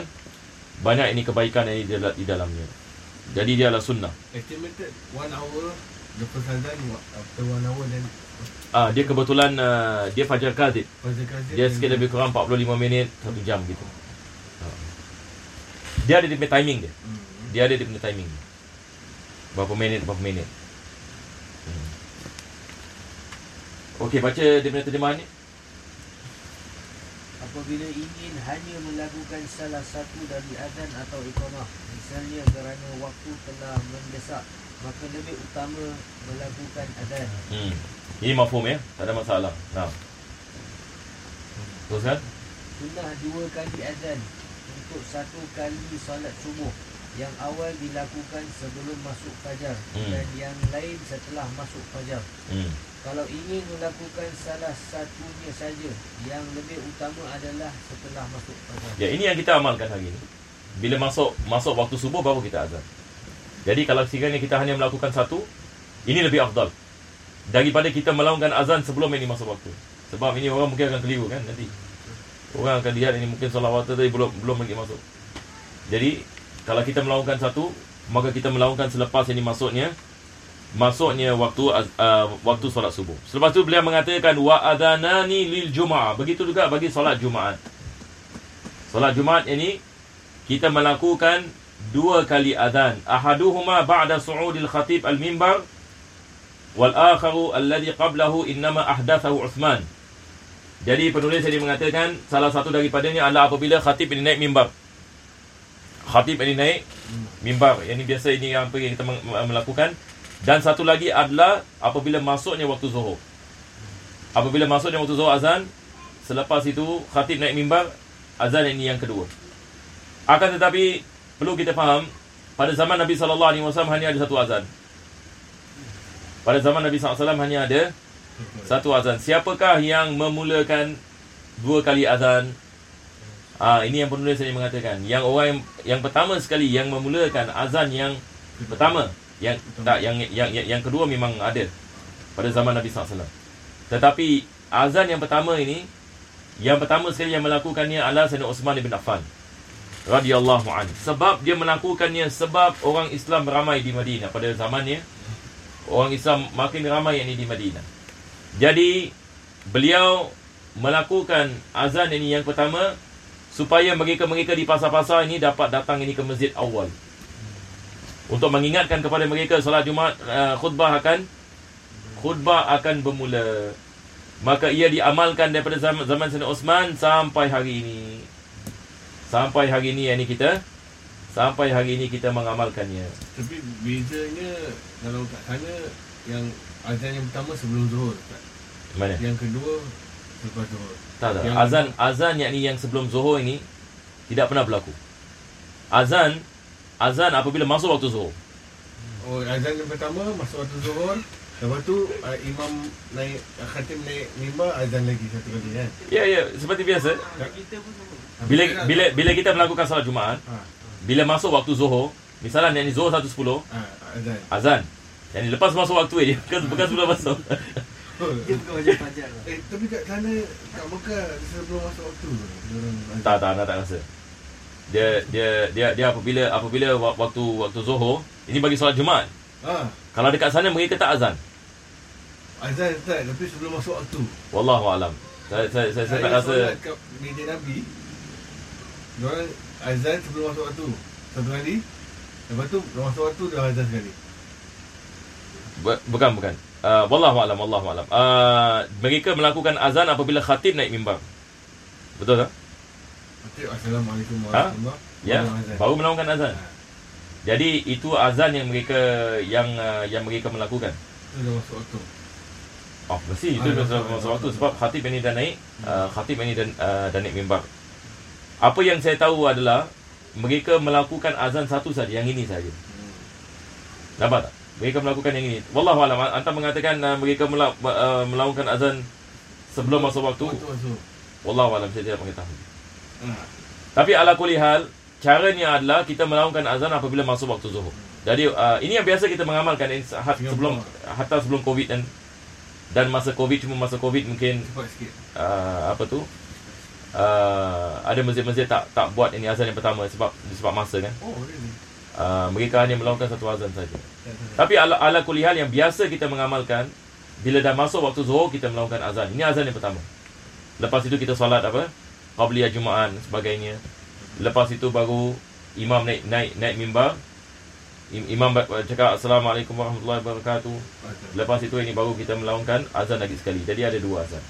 Banyak ini kebaikan yang di dalamnya. Jadi dia adalah sunnah. Estimated 1 hour lepas azan, after 1 hour then dia kebetulan dia Fajar Kadhib. Dia sikit lebih kurang 45 minit 1 jam gitu. Dia ada dia punya timing dia. Dia ada dia punya timing. Berapa minit. Okey, baca dia punya terjemahan ni. apabila ingin hanya melakukan salah satu dari azan atau iqamah, misalnya kerana waktu telah mendesak, maka lebih utama melakukan azan. Ini mafhum ya? Tak ada masalah. Nah. Teruskan. Sunnah dua kali azan untuk satu kali solat subuh. Yang awal dilakukan sebelum masuk fajar dan yang lain setelah masuk fajar. Kalau ingin melakukan salah satunya saja, yang lebih utama adalah setelah masuk fajar. Ya, ini yang kita amalkan hari ini. Bila masuk waktu subuh baru kita azan. Jadi kalau sekiranya kita hanya melakukan satu, ini lebih afdal daripada kita melakukan azan sebelum ini masuk waktu. Sebab ini orang mungkin akan keliru kan nanti. Orang akan lihat ini mungkin solat waktu tadi belum lagi masuk. Jadi kalau kita melakukan satu, maka kita melakukan selepas ini maksudnya waktu solat subuh. Selepas itu beliau mengatakan wa adhanani lil jumaah. Begitu juga bagi solat Jumaat. Solat Jumaat ini kita melakukan dua kali adhan. Ahaduhuma ba'da su'udil khatib al-minbar wal akharu alladhi qablahu innama ahdathahu Utsman. Jadi penulis ini mengatakan salah satu daripadanya adalah apabila khatib ini naik mimbar. Khatib ini naik mimbar. Yang ini biasa ini yang kita melakukan. Dan satu lagi adalah apabila masuknya waktu zuhur. Apabila masuknya waktu zuhur azan, selepas itu khatib naik mimbar, azan ini yang kedua. Akan tetapi perlu kita faham, pada zaman Nabi SAW hanya ada satu azan. Pada zaman Nabi SAW hanya ada satu azan. Siapakah yang memulakan dua kali azan? Ini yang penulis saya mengatakan. Yang orang yang pertama sekali yang memulakan azan yang pertama, yang kedua memang ada pada zaman Nabi SAW. Tetapi azan yang pertama ini, yang pertama sekali yang melakukannya adalah Sayyidina Utsman bin Affan radhiyallahu anhu. Sebab dia melakukannya sebab orang Islam ramai di Madinah pada zamannya. Orang Islam makin ramai yang ini di Madinah. Jadi beliau melakukan azan ini yang pertama supaya mereka-mereka di pasar-pasar ini dapat datang ini ke masjid awal untuk mengingatkan kepada mereka solat Jumaat. Khutbah akan bermula. Maka ia diamalkan daripada zaman Sayyidina Utsman sampai hari ini kita mengamalkannya. Tapi bezanya kalau kat sana yang azan yang pertama sebelum zuhur, mana? Yang kedua lepas zuhur. Tak. Azan yakni yang sebelum zuhur ini tidak pernah berlaku. Azan apabila masuk waktu zuhur. Oh, azan yang pertama masuk waktu zuhur, lepas tu imam naik khatib naik mimbar, azan lagi satu kali kan. Ya, seperti biasa. Bila kita melakukan solat Jumaat, bila masuk waktu zuhur, misalnya yakni zuhur 1:10, azan. Yakni lepas masuk waktu dia, bukan sebelum masuk. Dia bukan macam fajar. Tapi kat sana, kat Mekah, sebelum masuk waktu. Tak, anak tak rasa. Dia apabila waktu zuhur, ini bagi solat Jumaat. Kalau dekat sana mereka tak azan. Azan tak, tapi sebelum masuk waktu. Wallahualam. Saya tak rasa. Kat meja Nabi, diorang azan sebelum masuk waktu satu kali. Lepas tu masuk waktu dah azan sekali. Bukan. Wallahualam. Mereka melakukan azan apabila khatib naik mimbar. Betul tak? Khatib assalamualaikum warahmatullahi wabarakatuh. Ya, baru melakukan azan. Jadi itu azan yang mereka melakukan. Itu masuk waktu. Mesti itu masuk waktu sebab khatib ini dah naik, khatib ini dah naik mimbar. Apa yang saya tahu adalah mereka melakukan azan satu saja, yang ini saja. Nampak tak? Mereka melakukan yang ini. Wallahu a'lam. Antam mengatakan mereka melakukan azan sebelum masuk waktu. Wallahu a'lam, saya tidak mengetahui. Tapi ala kulli hal, caranya adalah kita melakukan azan apabila masuk waktu zuhur. Jadi ini yang biasa kita mengamalkan sebelum Covid dan masa Covid, cuma masa Covid mungkin ada masjid-masjid tak buat ini azan yang pertama sebab masa kan. Oh, really? Mereka hanya melakukan satu azan saja. Tapi ala kulli hal yang biasa kita mengamalkan, bila dah masuk waktu zuhur kita melakukan azan. Ini azan yang pertama. Lepas itu kita solat qabliyah Jumaat sebagainya. Lepas itu baru imam naik mimbar. Imam cakap assalamualaikum warahmatullahi wabarakatuh. Lepas itu ini baru kita melakukan azan lagi sekali. Jadi ada dua azan.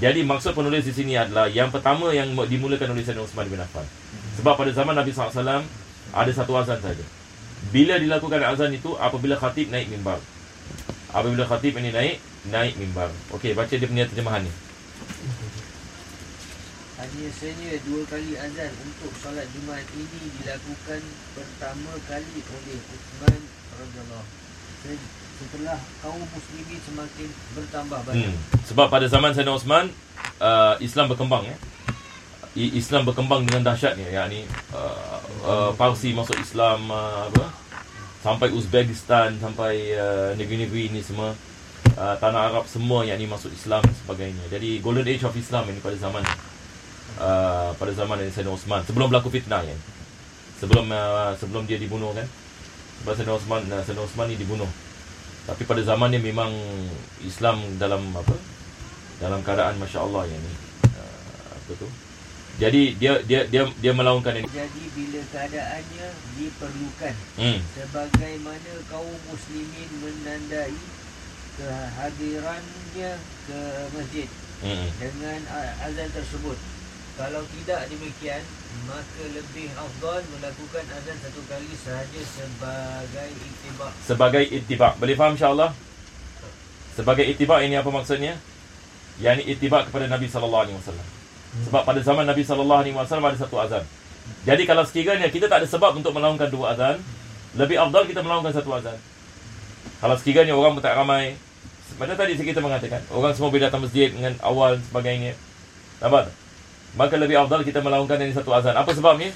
Jadi maksud penulis di sini adalah yang pertama yang dimulakan oleh Sayyidina Utsman bin Affan. Sebab pada zaman Nabi SAW ada satu azan saja. Bila dilakukan azan itu apabila khatib naik mimbar. Apabila khatib ini naik mimbar. Okey, baca dia punya terjemahan ni. Biasanya dua kali azan untuk solat Jumaat ini dilakukan pertama kali oleh Utsman radhiyallahu anhu setelah kaum muslimin semakin bertambah banyak. Sebab pada zaman Sayyidina Utsman Islam berkembang ya. Islam berkembang dengan dahsyatnya, yakni Parsi masuk Islam sampai Uzbekistan, sampai negeri-negeri ini semua, tanah Arab semua yakni masuk Islam dan sebagainya. Jadi golden age of Islam ini pada zaman Sayyidina Utsman, sebelum berlaku fitnah kan, sebelum dia dibunuh kan. Sebab Sayyidina Utsman ni dibunuh, tapi pada zamannya memang Islam dalam keadaan masya-Allah yang ni jadi dia melaungkan ini. Jadi bila keadaannya diperlukan sebagaimana kaum muslimin menandai kehadirannya ke masjid dengan azan tersebut. Kalau tidak demikian, maka lebih afdal melakukan azan satu kali sahaja sebagai ittiba. Sebagai ittiba. Boleh faham insya-Allah? Sebagai ittiba ini apa maksudnya? Yakni ittiba kepada Nabi sallallahu alaihi wasallam. Sebab pada zaman Nabi sallallahu alaihi wasallam ada satu azan. Jadi kalau sekiranya kita tak ada sebab untuk melakukan dua azan, lebih afdal kita melakukan satu azan. Kalau sekiranya orang tak ramai, macam tadi kita mengatakan, orang semua boleh datang masjid dengan awal dan sebagainya. Nampak tak? Maka lebih afdal kita melakukan ini satu azan. Apa sebabnya?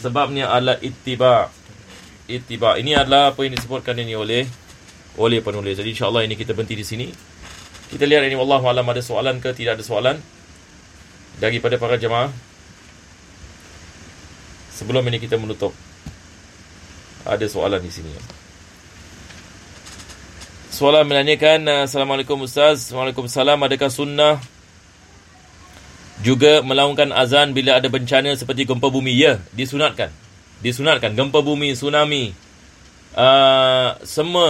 Sebabnya adalah ittiba. Ittiba. Ini adalah apa yang disebutkan ini oleh penulis. Jadi insya-Allah ini kita berhenti di sini. Kita lihat ini wallahu alam ada soalan ke tidak ada soalan daripada para jemaah. Sebelum ini kita menutup. Ada soalan di sini. Soalan menanyakan, Assalamualaikum Ustaz. Waalaikumsalam. Adakah sunnah juga melaungkan azan bila ada bencana seperti gempa bumi? Ya, disunatkan. Disunatkan gempa bumi, tsunami, semua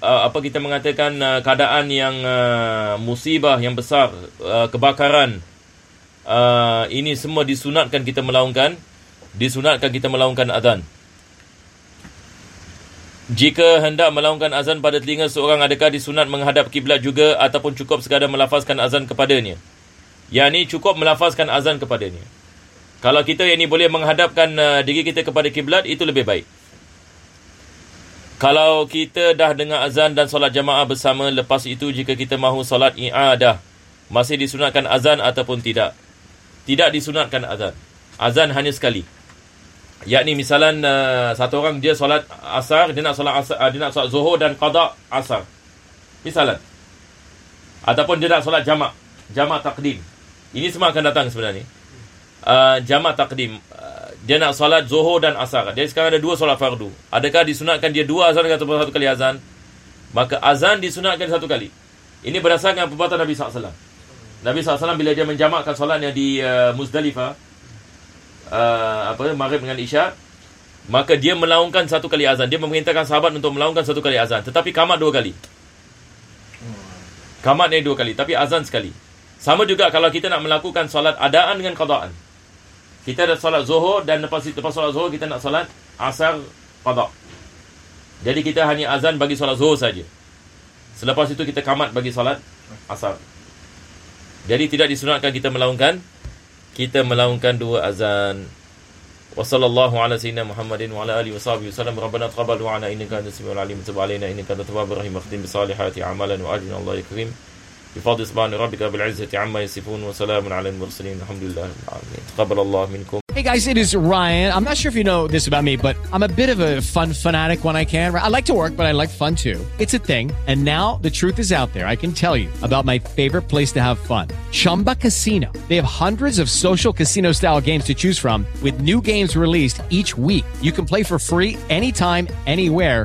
apa kita mengatakan keadaan yang musibah yang besar, kebakaran, ini semua disunatkan kita melaungkan. Disunatkan kita melaungkan azan. Jika hendak melaungkan azan pada telinga seorang, adakah disunat menghadap kiblat juga ataupun cukup sekadar melafazkan azan kepadanya? Yang ini cukup melafazkan azan kepadanya. Kalau kita yang ini boleh menghadapkan diri kita kepada kiblat, itu lebih baik. Kalau kita dah dengar azan dan solat jamaah bersama, lepas itu jika kita mahu solat i'adah, masih disunatkan azan ataupun tidak? Tidak disunatkan azan. Azan hanya sekali. Yakni misalan satu orang dia solat asar, dia nak solat zuhur dan qada asar. Misalan. Ataupun dia nak solat jamak takdim. Ini semua akan datang sebenarnya. Jamak takdim. Dia nak solat zuhur dan asar. Dia sekarang ada dua solat fardu. Adakah disunatkan dia dua azan ataupun satu kali azan? Maka azan disunatkan satu kali. Ini berdasarkan perbuatan Nabi SAW. Nabi SAW bila dia menjamakkan solatnya di Muzdalifah, Maghrib dengan Isyak, maka dia melaungkan satu kali azan. Dia memerintahkan sahabat untuk melaungkan satu kali azan. Tetapi kamat dua kali. Kamatnya dua kali. Tapi azan sekali. Sama juga kalau kita nak melakukan solat adaan dengan qadaan. Kita ada solat zuhur dan lepas solat zuhur kita nak solat asar qada. Jadi kita hanya azan bagi solat zuhur saja. Selepas itu kita kamat bagi solat asar. Jadi tidak disunatkan kita melaungkan dua azan. Wassallallahu ala sayyidina Muhammadin wa ala alihi washabihi wasallam. Rabbana taqabbal du'ana innaka antas samiul alim, tub alaina innaka antat tawwabur rahim, akhtim bisalihati amalan wa ajina Allahu karim. بفضل سبحان ربك بالعزة عما يصفون وسلام على المرسلين الحمد لله تقبل الله منكم. Hey guys, it is Ryan. I'm not sure if you know this about me, but I'm a bit of a fun fanatic when I can. I like to work, but I like fun too. It's a thing. And now the truth is out there. I can tell you about my favorite place to have fun. Chumba Casino. They have hundreds of social casino style games to choose from with new games released each week. You can play for free anytime, anywhere.